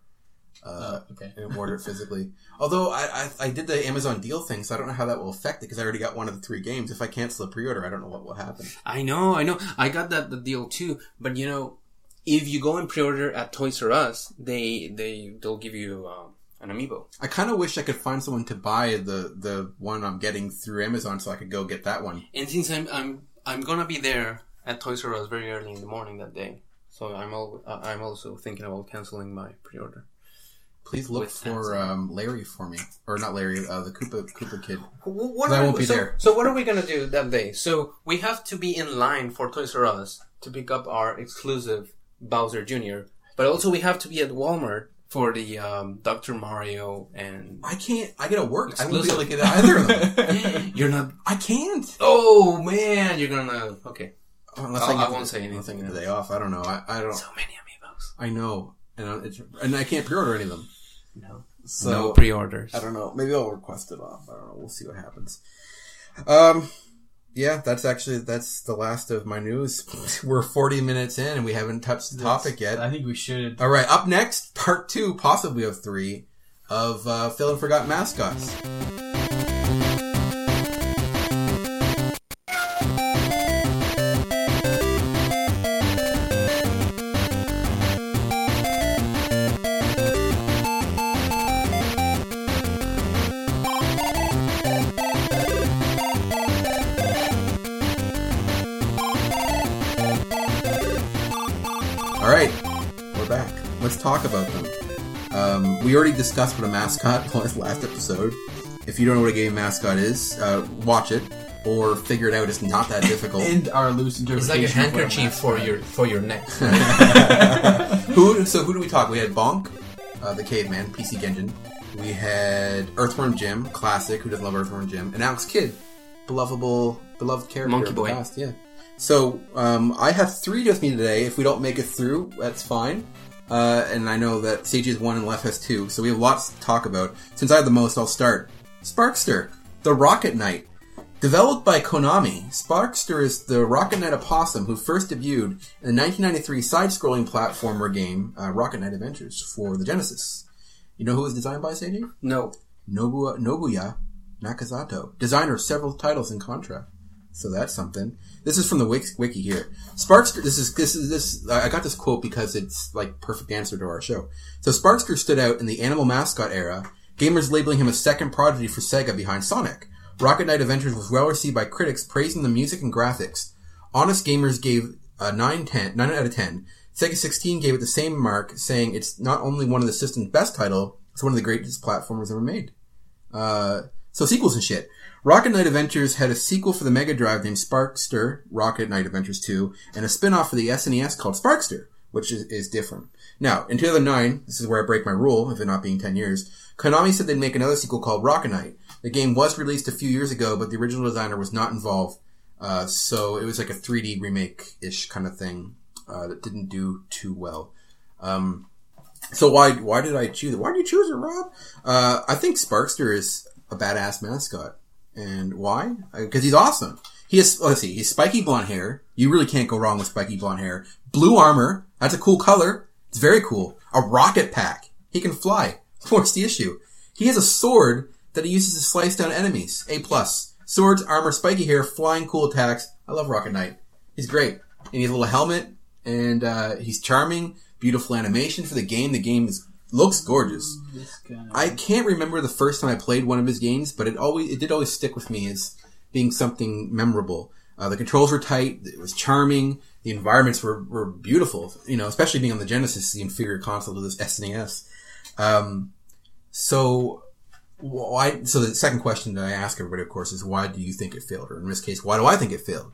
uh, oh, okay. and order it physically. Although, I, I I did the Amazon deal thing, so I don't know how that will affect it, because I already got one of the three games. If I cancel the pre-order, I don't know what will happen. I know, I know. I got that the deal, too. But, you know, if you go and pre-order at Toys R Us, they, they, they'll give you... Um, an amiibo. I kind of wish I could find someone to buy the, the one I'm getting through Amazon so I could go get that one. And since I'm I'm I'm gonna be there at Toys R Us very early in the morning that day, so I'm al- uh, I'm also thinking about canceling my pre-order. Please look With for um, Larry for me, or not Larry, uh, the Koopa Koopa Kid. What I won't be so, there. So what are we gonna do that day? So we have to be in line for Toys R Us to pick up our exclusive Bowser Junior, but also we have to be at Walmart. For the um, Doctor Mario and... I can't... I gotta work. Exclusive. I won't be able to get either of them. You're not... I can't. Oh, man. You're gonna... Okay. Unless I, I won't the, say anything. Unless I get the day off. I don't know. I, I don't... So many amiibos. I know. And, it's, and I can't pre-order any of them. No. So, no pre-orders. I don't know. Maybe I'll request it off. I don't know. We'll see what happens. Um... Yeah, that's actually, that's the last of my news. We're forty minutes in and we haven't touched the topic that's, yet. I think we should. All right, up next, part two, possibly of three, of uh, Phil and Forgotten Mascots. Talk about them. Um, we already discussed what a mascot was last episode. If you don't know what a game mascot is, uh, watch it or figure it out. It's not that difficult. And our loose interpretation. It's like a handkerchief for your for your neck. who? So who do we talk? We had Bonk, uh, the caveman, P C Genjin. We had Earthworm Jim, classic. Who doesn't love Earthworm Jim? And Alex Kidd, belovable, beloved character. Monkey Boy. Past, yeah. So um, I have three with me today. If we don't make it through, that's fine. Uh, and I know that Seiji is one and Lef has two, so we have lots to talk about. Since I have the most, I'll start. Sparkster, the Rocket Knight. Developed by Konami, Sparkster is the Rocket Knight opossum who first debuted in the nineteen ninety-three side-scrolling platformer game, uh, Rocket Knight Adventures, for the Genesis. You know who was designed by, Seiji? No. Nobu- Nobuya Nakazato, designer of several titles in Contra. So that's something. This is from the wiki here. Sparkster, this is, this is, this, I got this quote because it's like perfect answer to our show. So Sparkster stood out in the animal mascot era, gamers labeling him a second prodigy for Sega behind Sonic. Rocket Knight Adventures was well received by critics praising the music and graphics. Honest Gamers gave a nine, ten, nine out of ten. Sega sixteen gave it the same mark, saying it's not only one of the system's best title, it's one of the greatest platformers ever made. Uh, so sequels and shit. Rocket Knight Adventures had a sequel for the Mega Drive named Sparkster, Rocket Knight Adventures two, and a spin-off for the S N E S called Sparkster, which is, is different. Now, in two thousand nine, this is where I break my rule, if it not being ten years, Konami said they'd make another sequel called Rocket Knight. The game was released a few years ago, but the original designer was not involved, uh, so it was like a three D remake-ish kind of thing uh, that didn't do too well. Um, so why why did I choose it? Why did you choose it, Rob? Uh, I think Sparkster is a badass mascot. And why? Because he's awesome. He has, let's see, he's spiky blonde hair. You really can't go wrong with spiky blonde hair. Blue armor. That's a cool color. It's very cool. A rocket pack. He can fly. What's the issue? He has a sword that he uses to slice down enemies. A plus. Swords, armor, spiky hair, flying, cool attacks. I love Rocket Knight. He's great. And he has a little helmet. And, uh, he's charming. Beautiful animation for the game. The game is looks gorgeous. I can't remember the first time I played one of his games, but it always it did always stick with me as being something memorable. Uh, the controls were tight. It was charming. The environments were, were beautiful. You know, especially being on the Genesis, the inferior console to this S N E S. Um, so why? So the second question that I ask everybody, of course, is why do you think it failed? Or in this case, why do I think it failed?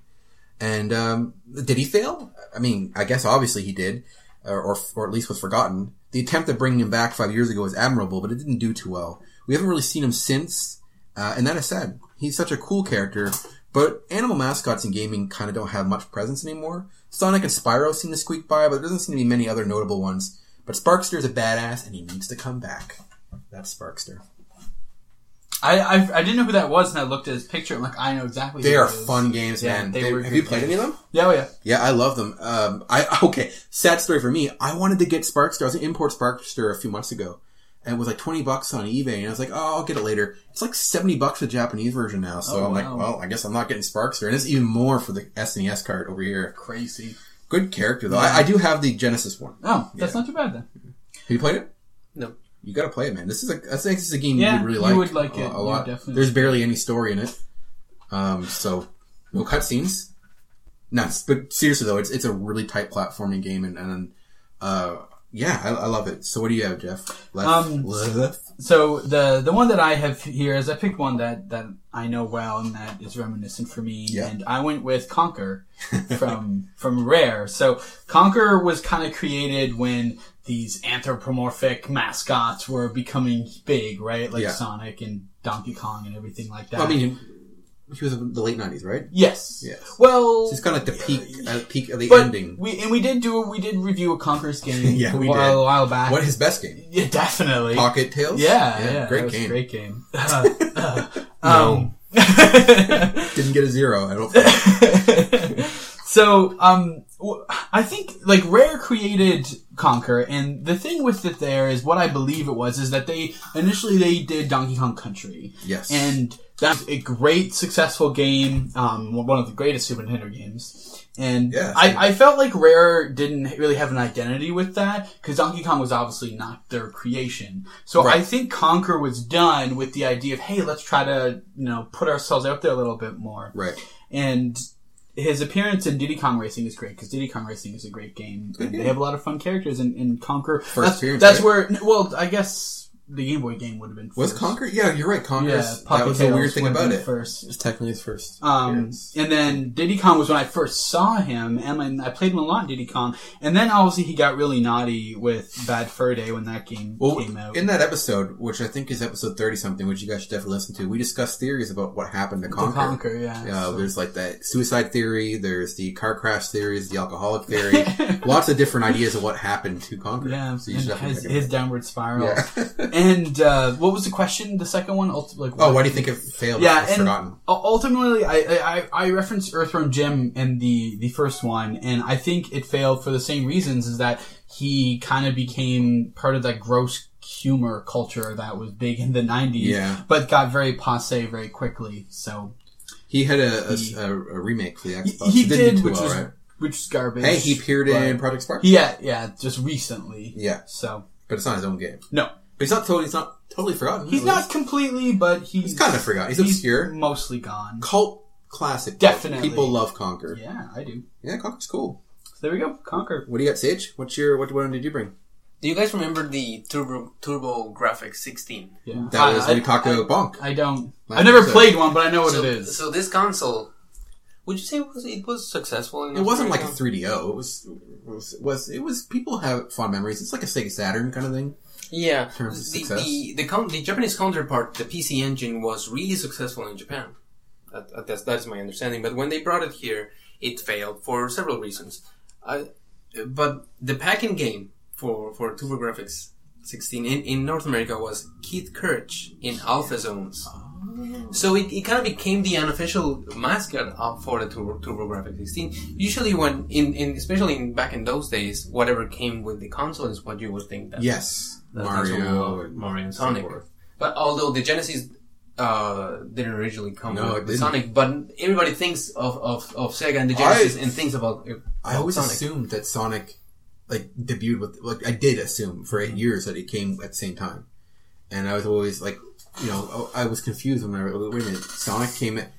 And um, did he fail? I mean, I guess obviously he did, or or at least was forgotten. The attempt at bringing him back five years ago was admirable, but it didn't do too well. We haven't really seen him since, uh, and that is sad. He's such a cool character, but animal mascots in gaming kind of don't have much presence anymore. Sonic and Spyro seem to squeak by, but there doesn't seem to be many other notable ones. But Sparkster is a badass, and he needs to come back. That's Sparkster. I, I I didn't know who that was, and I looked at his picture. I'm like, I know exactly. They who are fun games, yeah, man. They they, have you played games. Any of them? Yeah, oh yeah, yeah. I love them. Um, I okay. Sad story for me. I wanted to get Sparkster. I was an import Sparkster a few months ago, and it was like twenty bucks on eBay. And I was like, oh, I'll get it later. It's like seventy bucks for the Japanese version now. So oh, I'm wow. like, well, I guess I'm not getting Sparkster, and it's even more for the S N E S card over here. Crazy. Good character though. Yeah. I, I do have the Genesis one. Oh, that's yeah. not too bad then. Have you played it? No. You gotta play it, man. This is a, I think this is a game yeah, you would really like. You would like a, it a lot. Definitely. There's barely any story in it, um, so no cutscenes. No, but seriously though, it's it's a really tight platforming game, and, and uh, yeah, I, I love it. So what do you have, Jeff? Left, um, left. So the the one that I have here is I picked one that, that I know well and that is reminiscent for me, yeah. and I went with Conker from from Rare. So Conker was kind of created when these anthropomorphic mascots were becoming big, right? Like yeah. Sonic and Donkey Kong and everything like that. Well, I mean, he was in the late nineties, right? Yes. Yes. Well, so it's kind of like the peak, uh, peak of the but ending. We and we did do we did review a Conker's game yeah, a, while, a while back. What his best game? Yeah, definitely. Pocket Tales. Yeah, yeah, yeah great, that was game. A great game. Great game. Uh, uh, um, didn't get a zero. I don't think. So, um, I think, like, Rare created Conker, and the thing with it there is, what I believe it was, is that they, initially they did Donkey Kong Country. Yes. And that's a great, successful game, um, one of the greatest Super Nintendo games. And yeah, I, I felt like Rare didn't really have an identity with that, because Donkey Kong was obviously not their creation. So right. I think Conker was done with the idea of, hey, let's try to, you know, put ourselves out there a little bit more. Right. And his appearance in Diddy Kong Racing is great, because Diddy Kong Racing is a great game. And they have a lot of fun characters in, in Conker. First that's, appearance, That's right? where... Well, I guess the Game Boy game would have been first. Was Conker? Yeah, you're right. Conker. Yeah, that was the weird thing about it. First. It was technically his first. Um, yes. And then Diddy Kong was when I first saw him, and I played him a lot in Diddy Kong. And then, obviously, he got really naughty with Bad Fur Day when that game well, came out. In that episode, which I think is episode thirty-something, which you guys should definitely listen to, we discussed theories about what happened to Conker. To Conker, yeah. Uh, so. There's, like, that suicide theory, there's the car crash theories, the alcoholic theory, lots of different ideas of what happened to Conker. Yeah, so you should definitely his, his downward spiral. Yeah. And uh, what was the question? The second one? Ulti- like, oh, why do you think it failed? Yeah, and forgotten. Ultimately, I, I, I referenced Earthworm Jim in the, the first one, and I think it failed for the same reasons, is that he kind of became part of that gross humor culture that was big in the nineties, yeah. but got very passe very quickly. So He had a, he, a, a remake for the Xbox. He, he did, did which well, was right? which is garbage. Hey, he appeared in Project Spark? Yeah, yeah, just recently. Yeah. So, but it's not his own game. No. But he's not totally, he's not totally forgotten. He's not completely, but he's... He's kind of forgotten. He's, he's obscure. Mostly gone. Cult classic. Definitely. People love Conker. Yeah, I do. Yeah, Conker's cool. So there we go. Conker. What do you got, Sage? What's your, what one did you bring? Do you guys remember the Turbo, Turbo Graphics sixteen? Yeah. That was when we talked about Bonk. I don't. I've never episode. played one, but I know what so, it is. So this console, would you say it was, it was successful? In it wasn't like a three D O. It was, was, was, it was, people have fond memories. It's like a Sega Saturn kind of thing. Yeah, the the, the, the the Japanese counterpart, the P C Engine, was really successful in Japan. That, that's, that's my understanding. But when they brought it here, it failed for several reasons. Uh, but the pack-in game for, for TurboGrafx sixteen in, in North America was Keith Kirch in Alpha Zones. Oh. So it, it kind of became the unofficial mascot of, for the Turbo, TurboGrafx sixteen. Usually when, in, in especially in back in those days, whatever came with the console is what you would think that Yes. was. Mario and Mario and Sonic. But although the Genesis uh, didn't originally come no, with didn't. Sonic, but everybody thinks of, of, of Sega and the Genesis I, and thinks about, about I always Sonic. assumed that Sonic like debuted with... like I did assume for eight years that it came at the same time. And I was always like... You know, I was confused when I... Wait a minute. Sonic came... at,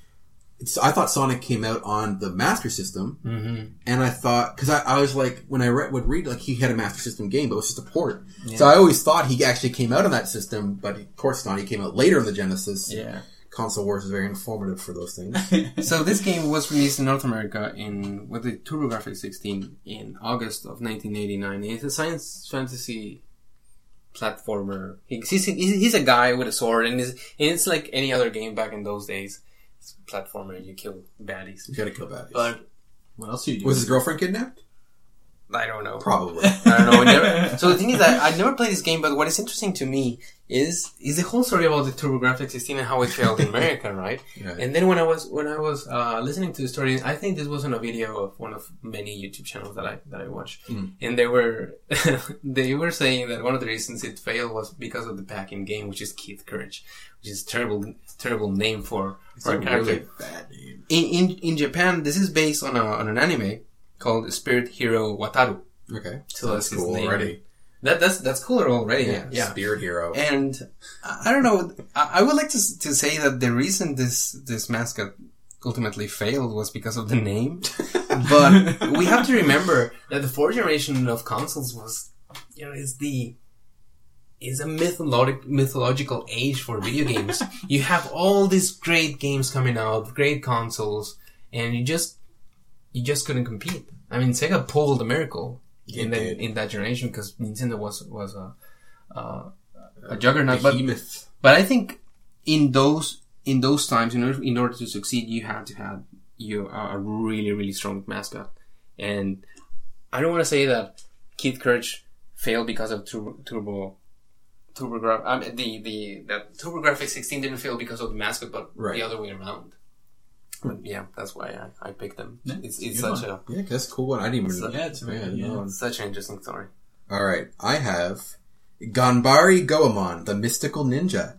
I thought Sonic came out on the Master System. Mm-hmm. And I thought... Because I, I was like... When I re- would read, like, he had a Master System game, but it was just a port. Yeah. So I always thought he actually came out on that system, but of course not. He came out later in the Genesis. Yeah. Console Wars is very informative for those things. So this game was released in North America in... with the TurboGrafx sixteen in August of nineteen eighty-nine. It's a science fantasy platformer. He, he's, he's a guy with a sword, and, and it's like any other game back in those days. Platformer, you kill baddies. You gotta kill baddies. But what else do you do? Was his girlfriend kidnapped? I don't know. Probably. I don't know. Never, so the thing is that I never played this game, but what is interesting to me is is the whole story about the TurboGrafx sixteen and how it failed in America, right? Yeah. And then when I was when I was uh, listening to the story, I think this was on a video of one of many YouTube channels that I that I watched, mm. and they were they were saying that one of the reasons it failed was because of the packing game, which is Keith Courage, which is a terrible terrible name for it's for a character. Really bad name. In in in Japan, this is based on a on an anime called Spirit Hero Wataru. Okay, so that's, that's cool his name. Already. That that's that's cooler already. Yeah, yeah. Spirit Hero. And I don't know. I would like to to say that the reason this this mascot ultimately failed was because of the name. But we have to remember that the fourth generation of consoles was, you know, is the is a mythologic mythological age for video games. You have all these great games coming out, great consoles, and you just you just couldn't compete. I mean, Sega pulled a miracle. In, the, in that generation, because Nintendo was was a uh, a juggernaut, but, but I think in those in those times, in order in order to succeed, you had to have you a really really strong mascot. And I don't want to say that Keith Courage failed because of Turbo Turbo, turbo graph, I mean, the the that TurboGrafx sixteen didn't fail because of the mascot, but right. the other way around. But yeah, that's why I, I picked them. Yeah, it's it's such one. a... Yeah, that's a cool one. I didn't even... Yeah, it's, man, yeah. No. It's such an interesting story. All right. I have Ganbare Goemon, the Mystical Ninja.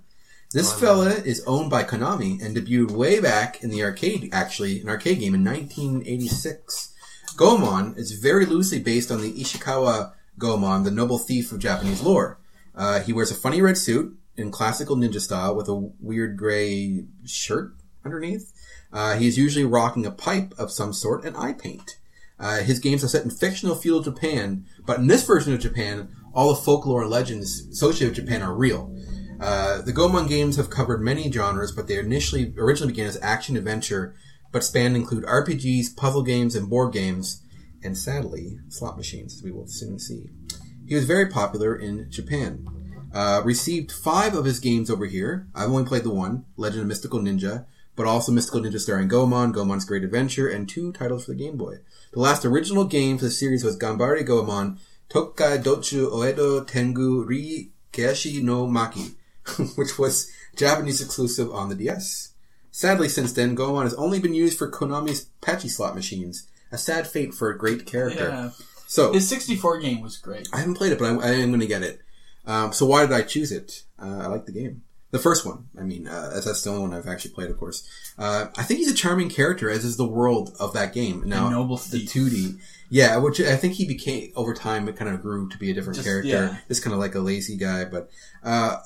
This oh, fella man. is owned by Konami and debuted way back in the arcade, actually, an arcade game in nineteen eighty-six. Goemon is very loosely based on the Ishikawa Goemon, the noble thief of Japanese lore. Uh, he wears a funny red suit in classical ninja style with a weird gray shirt underneath. Uh, he is usually rocking a pipe of some sort and eye paint. Uh, his games are set in fictional feudal Japan, but in this version of Japan, all the folklore and legends associated with Japan are real. Uh, the Goemon games have covered many genres, but they initially originally began as action adventure, but span include R P Gs, puzzle games, and board games, and sadly, slot machines, as we will soon see. He was very popular in Japan. Uh, received five of his games over here. I've only played the one, Legend of Mystical Ninja, but also Mystical Ninja starring Goemon, Goemon's Great Adventure, and two titles for the Game Boy. The last original game for the series was Ganbare Goemon Tokka Dochu Oedo Tengu Ri Keashi no Maki, which was Japanese exclusive on the D S. Sadly, since then, Goemon has only been used for Konami's patchy slot machines. A sad fate for a great character. Yeah. So his sixty-four game was great. I haven't played it, but I, I am going to get it. Um, so why did I choose it? Uh, I like the game. The first one. I mean, uh, that's the only one I've actually played, of course. Uh, I think he's a charming character, as is the world of that game. Now, the noble thief. The two D. Yeah, which I think he became, over time, it kind of grew to be a different just, character. Yeah. Just kind of like a lazy guy, but, uh,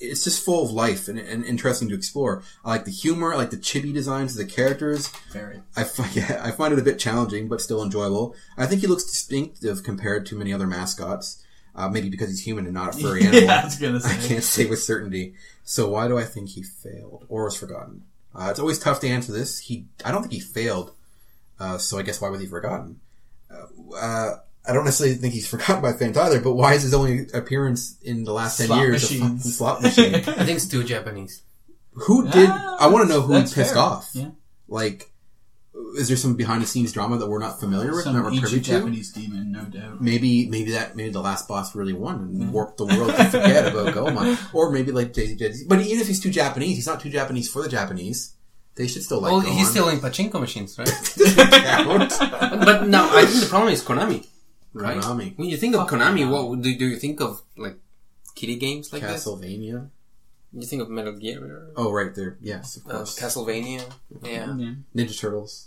it's just full of life and, and interesting to explore. I like the humor, I like the chibi designs of the characters. Very. I, yeah, I find it a bit challenging, but still enjoyable. I think he looks distinctive compared to many other mascots. Uh, maybe because he's human and not a furry animal. Yeah, I was gonna say. I can't say with certainty. So why do I think he failed or was forgotten? Uh, it's always tough to answer this. He, I don't think he failed. Uh, so I guess why was he forgotten? Uh, uh, I don't necessarily think he's forgotten by fans either, but why is his only appearance in the last slot ten years machines. a slot machine? I think it's too Japanese. Who yeah, did, I want to know who he pissed fair. off. Yeah. Like, is there some behind-the-scenes drama that we're not familiar with? Some that we're privy to? Japanese demon, no doubt. Maybe, maybe that, maybe the last boss really won and yeah. warped the world to forget about Goemon. Or maybe like Daisy Daisy. But even if he's too Japanese, he's not too Japanese for the Japanese. They should still like. Well, Goemon. He's still in pachinko machines, right? But no, I think the problem is Konami. Right? Konami. When you think of Konami, what do, do you think of? Like kiddie games like Castlevania. This? You think of Metal Gear? Oh, right there. Yes, of course. Uh, Castlevania. Yeah. yeah. Ninja Turtles.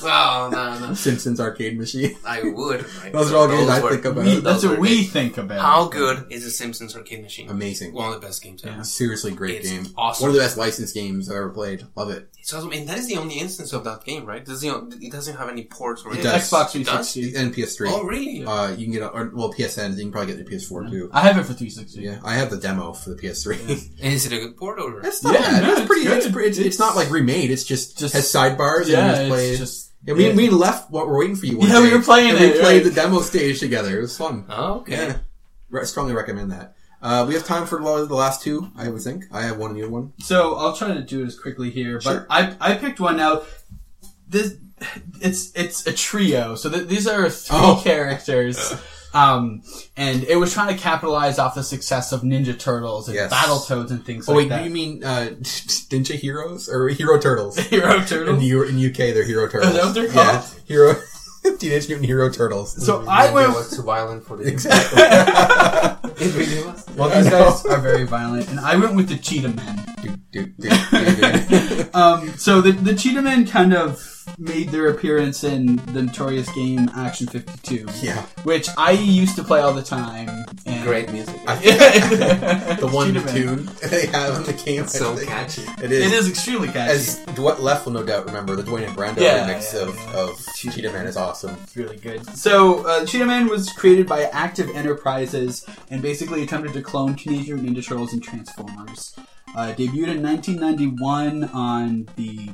Oh, no, no. Simpsons arcade machine. I would. Right? Those so are all those games were, I think about. We, that's what we games. think about. How good is a Simpsons arcade machine? Amazing. One of the best games ever. Yeah. Seriously, great it's game. Awesome. One of the best licensed games I've ever played. Love it. It's awesome. And that is the only instance of that game, right? Does it doesn't have any ports or anything. It does. Xbox three sixty. And P S three. Oh, really? Uh, you can get, a, or, well, P S N, you can probably get the P S four, yeah. too. I have it for three sixty. Yeah, I have the demo for the P S three. Yeah. And is it a good port or? It's not yeah, bad. No, it's, it's pretty, it's, it's, it's not like remade. It's just, just has sidebars yeah, and just plays. Just Yeah, we, yeah. we left what we're waiting for you. One yeah, day, we were playing it. We played right? the demo stage together. It was fun. Oh, okay. Yeah. Re- strongly recommend that. Uh, we have time for the last two, I would think. I have one and you have one. So I'll try to do it as quickly here. But sure. I I picked one out. This it's it's a trio. So th- these are three oh. characters. Um, and it was trying to capitalize off the success of Ninja Turtles and yes. Battletoads and things oh, like wait, that. Oh, wait, you mean uh, Ninja Heroes? Or Hero Turtles? Hero Turtles? In the U- in U K, they're Hero Turtles. Is that what they're called? Yeah. Hero... Teenage Mutant Hero Turtles. So mm-hmm. I Ninja went... was too violent for the... Exactly. Well, these guys are very violent. And I went with the Cheetah Men. Do, do, do, do, do. um, so the, the Cheetah Men kind of made their appearance in the notorious game Action fifty-two. Yeah. Which I used to play all the time. And great music. The one Cheetah tune Man. They have in the game. It's so catchy. It is. It is extremely catchy. As Dwayne Leff will no doubt remember, the Dwayne and Brando yeah, remix yeah, of, yeah. of Cheetah, Cheetah Man is awesome. It's really good. So, uh, Cheetah Man was created by Active Enterprises and basically attempted to clone Teenage Mutant Ninja Turtles and Transformers. Uh, debuted in nineteen ninety-one on the...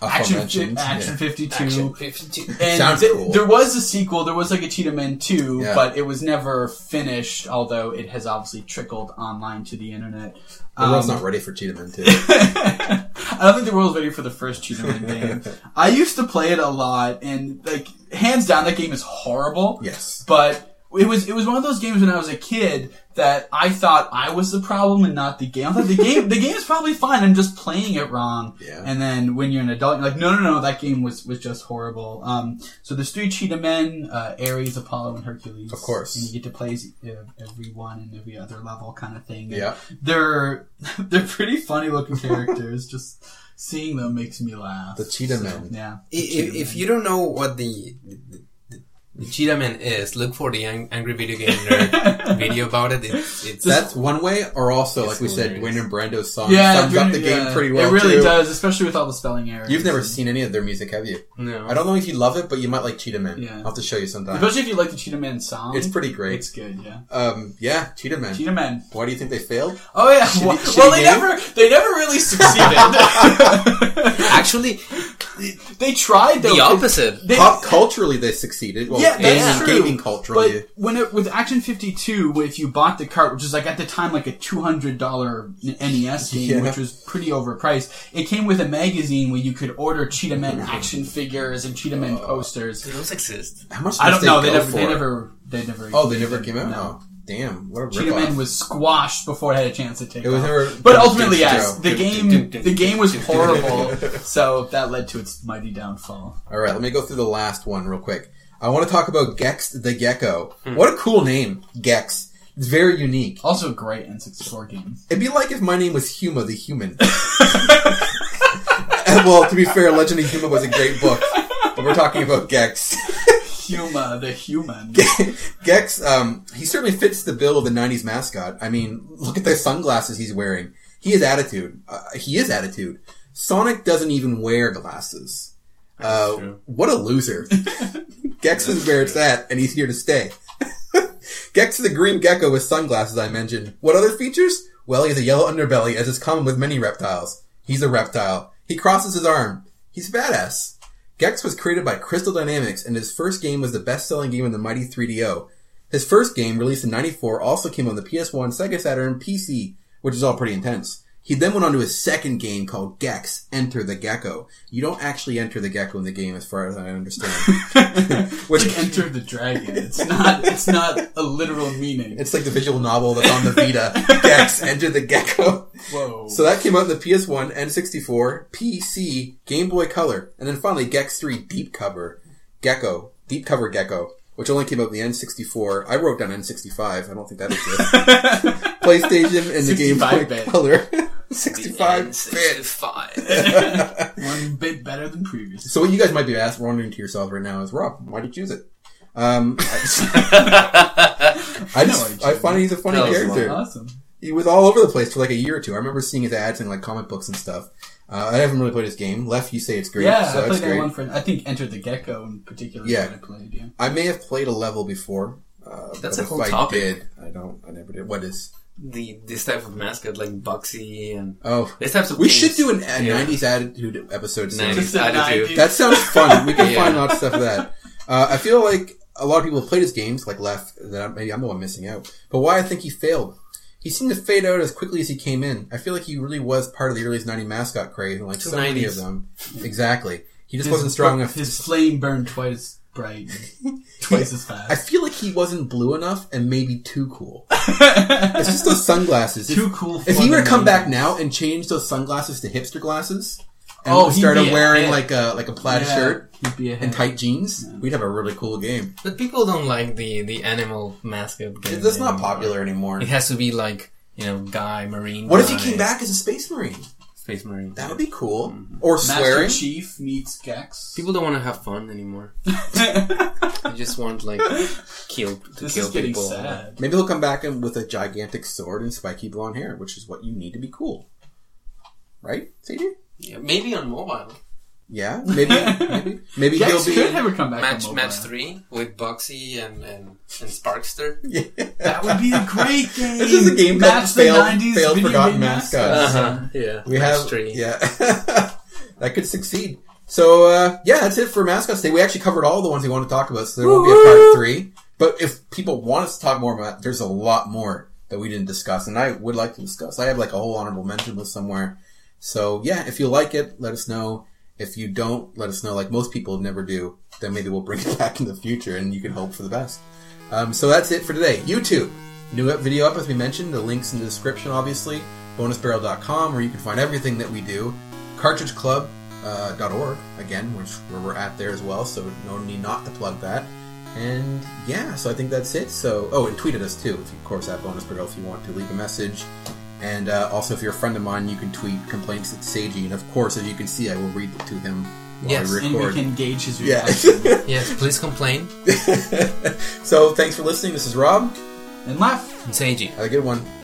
Action, Action, Action fifty-two. Action fifty-two. And sounds th- cool. There was a sequel. There was like a Cheetah Men two, yeah. but it was never finished, although it has obviously trickled online to the internet. The world's um, not ready for Cheetah Men two. I don't think the world's ready for the first Cheetah Men game. I used to play it a lot, and like hands down, that game is horrible. Yes. But... It was it was one of those games when I was a kid that I thought I was the problem and not the game. I thought the game the game is probably fine. I'm just playing it wrong. Yeah. And then when you're an adult, you're like, no, no, no, that game was, was just horrible. Um. So there's three Cheetah Men: uh, Ares, Apollo, and Hercules. Of course. And you get to play every one and every other level, kind of thing. And yeah. They're they're pretty funny looking characters. Just seeing them makes me laugh. The Cheetah so, Men. Yeah. If, Cheetah if Men. You don't know what the, the The Cheetah Man is. Look for the Angry Video Game Nerd video about it. It's, it's That's one way, or also, like we said, Wayne and Brando's song yeah, sums up the yeah. game pretty well, too. It really too. does, especially with all the spelling errors. You've never seen any of their music, have you? No. I don't know if you love it, but you might like Cheetah Man. Yeah. I'll have to show you sometime. Especially if you like the Cheetah Man song. It's pretty great. It's good, yeah. Um, yeah, Cheetah Man. Cheetah Man. Why do you think they failed? Oh, yeah. Shitty, well, shitty well, they game? never they never really succeeded. Actually... They tried though. The opposite. They, Pop culturally, they succeeded. Well, yeah, that's true. Gaming culturally, but when it, with Action fifty-two, if you bought the cart, which is like at the time like a two hundred dollar N E S game, yeah. which was pretty overpriced, it came with a magazine where you could order Cheetah Men action figures and Cheetah Men uh, posters. Do those exist? How much? I don't they know. They never, they never. They never. Oh, they never came out. No. Damn, what a Cheetah rip-off. Man was squashed before it had a chance to take it was off. Never, but ultimately, yes, the game the game was horrible, so that led to its mighty downfall. All right, let me go through the last one real quick. I want to talk about Gex the Gecko. Hmm. What a cool name, Gex. It's very unique. Also a great N sixty-four game. It'd be like if my name was Huma the Human. Well, to be fair, Legend of Huma was a great book, but we're talking about Gex. Huma, the human. Gex, um, he certainly fits the bill of the nineties mascot. I mean, look at the sunglasses he's wearing. He has attitude. Uh, he is attitude. Sonic doesn't even wear glasses. Uh, what a loser. Gex is where it's at, and he's here to stay. Gex is a green gecko with sunglasses, I mentioned. What other features? Well, he has a yellow underbelly, as is common with many reptiles. He's a reptile. He crosses his arm. He's badass. Gex was created by Crystal Dynamics, and his first game was the best-selling game in the mighty three D O. His first game, released in ninety-four, also came on the P S one, Sega Saturn, P C, which is all pretty intense. He then went on to his second game called Gex, Enter the Gecko. You don't actually enter the gecko in the game, as far as I understand. Which like Enter the Dragon. It's not It's not a literal meaning. It's like the visual novel that's on the Vita. Gex, Enter the Gecko. Whoa. So that came out in the P S one, N sixty-four, P C, Game Boy Color, and then finally Gex three Deep Cover Gecko, Deep Cover Gecko, which only came out in the N sixty-four. I wrote down N sixty-five. I don't think that exists. PlayStation and the Game Boy bit. Color. sixty-five. sixty-five. One bit better than previous. So what you guys might be asking, wondering to yourselves right now is, Rob, why did you choose it? Um, I just, I, just, I find he's a funny character. Awesome. He was all over the place for like a year or two. I remember seeing his ads in like comic books and stuff. Uh, I haven't really played his game. Left, you say it's great. Yeah, so I played that great. One for, I think, Enter the Gecko in particular. Yeah. I played, yeah. I may have played a level before. Uh, That's a whole I topic. Did, I don't, I never did. What is... The this type of mascot like Bugsy and oh, this types of we things. Should do an ad, yeah. nineties attitude episode. nineties attitude. That sounds fun. We can yeah. find out stuff of that. Uh, I feel like a lot of people have played his games, like Left. That maybe I'm the one missing out. But why I think he failed. He seemed to fade out as quickly as he came in. I feel like he really was part of the early nineties mascot craze, and like so nineties. Many of them. Exactly. He just his, wasn't strong enough. His flame burned twice. bright and twice as fast. I feel like he wasn't blue enough and maybe too cool. It's just those sunglasses. Too cool. If he were to come back now and change those sunglasses to hipster glasses and oh, started wearing like a like a plaid yeah, shirt and tight jeans, yeah. we'd have a really cool game. But people don't like the, the animal mascot game. That's not popular anymore. It has to be like, you know, guy, marine What guy. If he came back as a space marine? Space Marine. That would be cool. Mm-hmm. Or swearing. Master Chief meets Gex. People don't want to have fun anymore. They just want, like, kill, to this kill is getting people. Sad. Maybe he'll come back in with a gigantic sword and spiky blonde hair, which is what you need to be cool. Right, Seiji? Yeah, maybe on mobile. Yeah, maybe. maybe maybe Gex he'll be could have a comeback match, on match three with Boxy and, and, and Sparkster. Yeah. That would be a great game. This is a game called Failed, failed Forgotten Mascots. Uh-huh. Yeah, we match have, three. Yeah, that could succeed. So uh, yeah, that's it for mascots today. We actually covered all the ones we want to talk about, so there Woo-hoo! Won't be a part three. But if people want us to talk more about, there's a lot more that we didn't discuss, and I would like to discuss. I have like a whole honorable mention list somewhere. So yeah, if you like it, let us know. If you don't, let us know, like most people never do, then maybe we'll bring it back in the future and you can hope for the best. Um, so that's it for today. YouTube, new video up as we mentioned, the link's in the description obviously, bonus barrel dot com where you can find everything that we do, cartridge club dot org, again, which where we're at there as well, so no need not to plug that. And yeah, so I think that's it. So, oh, and tweet at us too, if you, of course, at bonusbarrel if you want to leave a message. And uh, also, if you're a friend of mine, you can tweet complaints at Seiji. And of course, as you can see, I will read it to him while yes, I record. Yes, and we can engage his reaction. Yeah. Yes, please complain. So, thanks for listening. This is Rob. And Laf. And Seiji. Have a good one.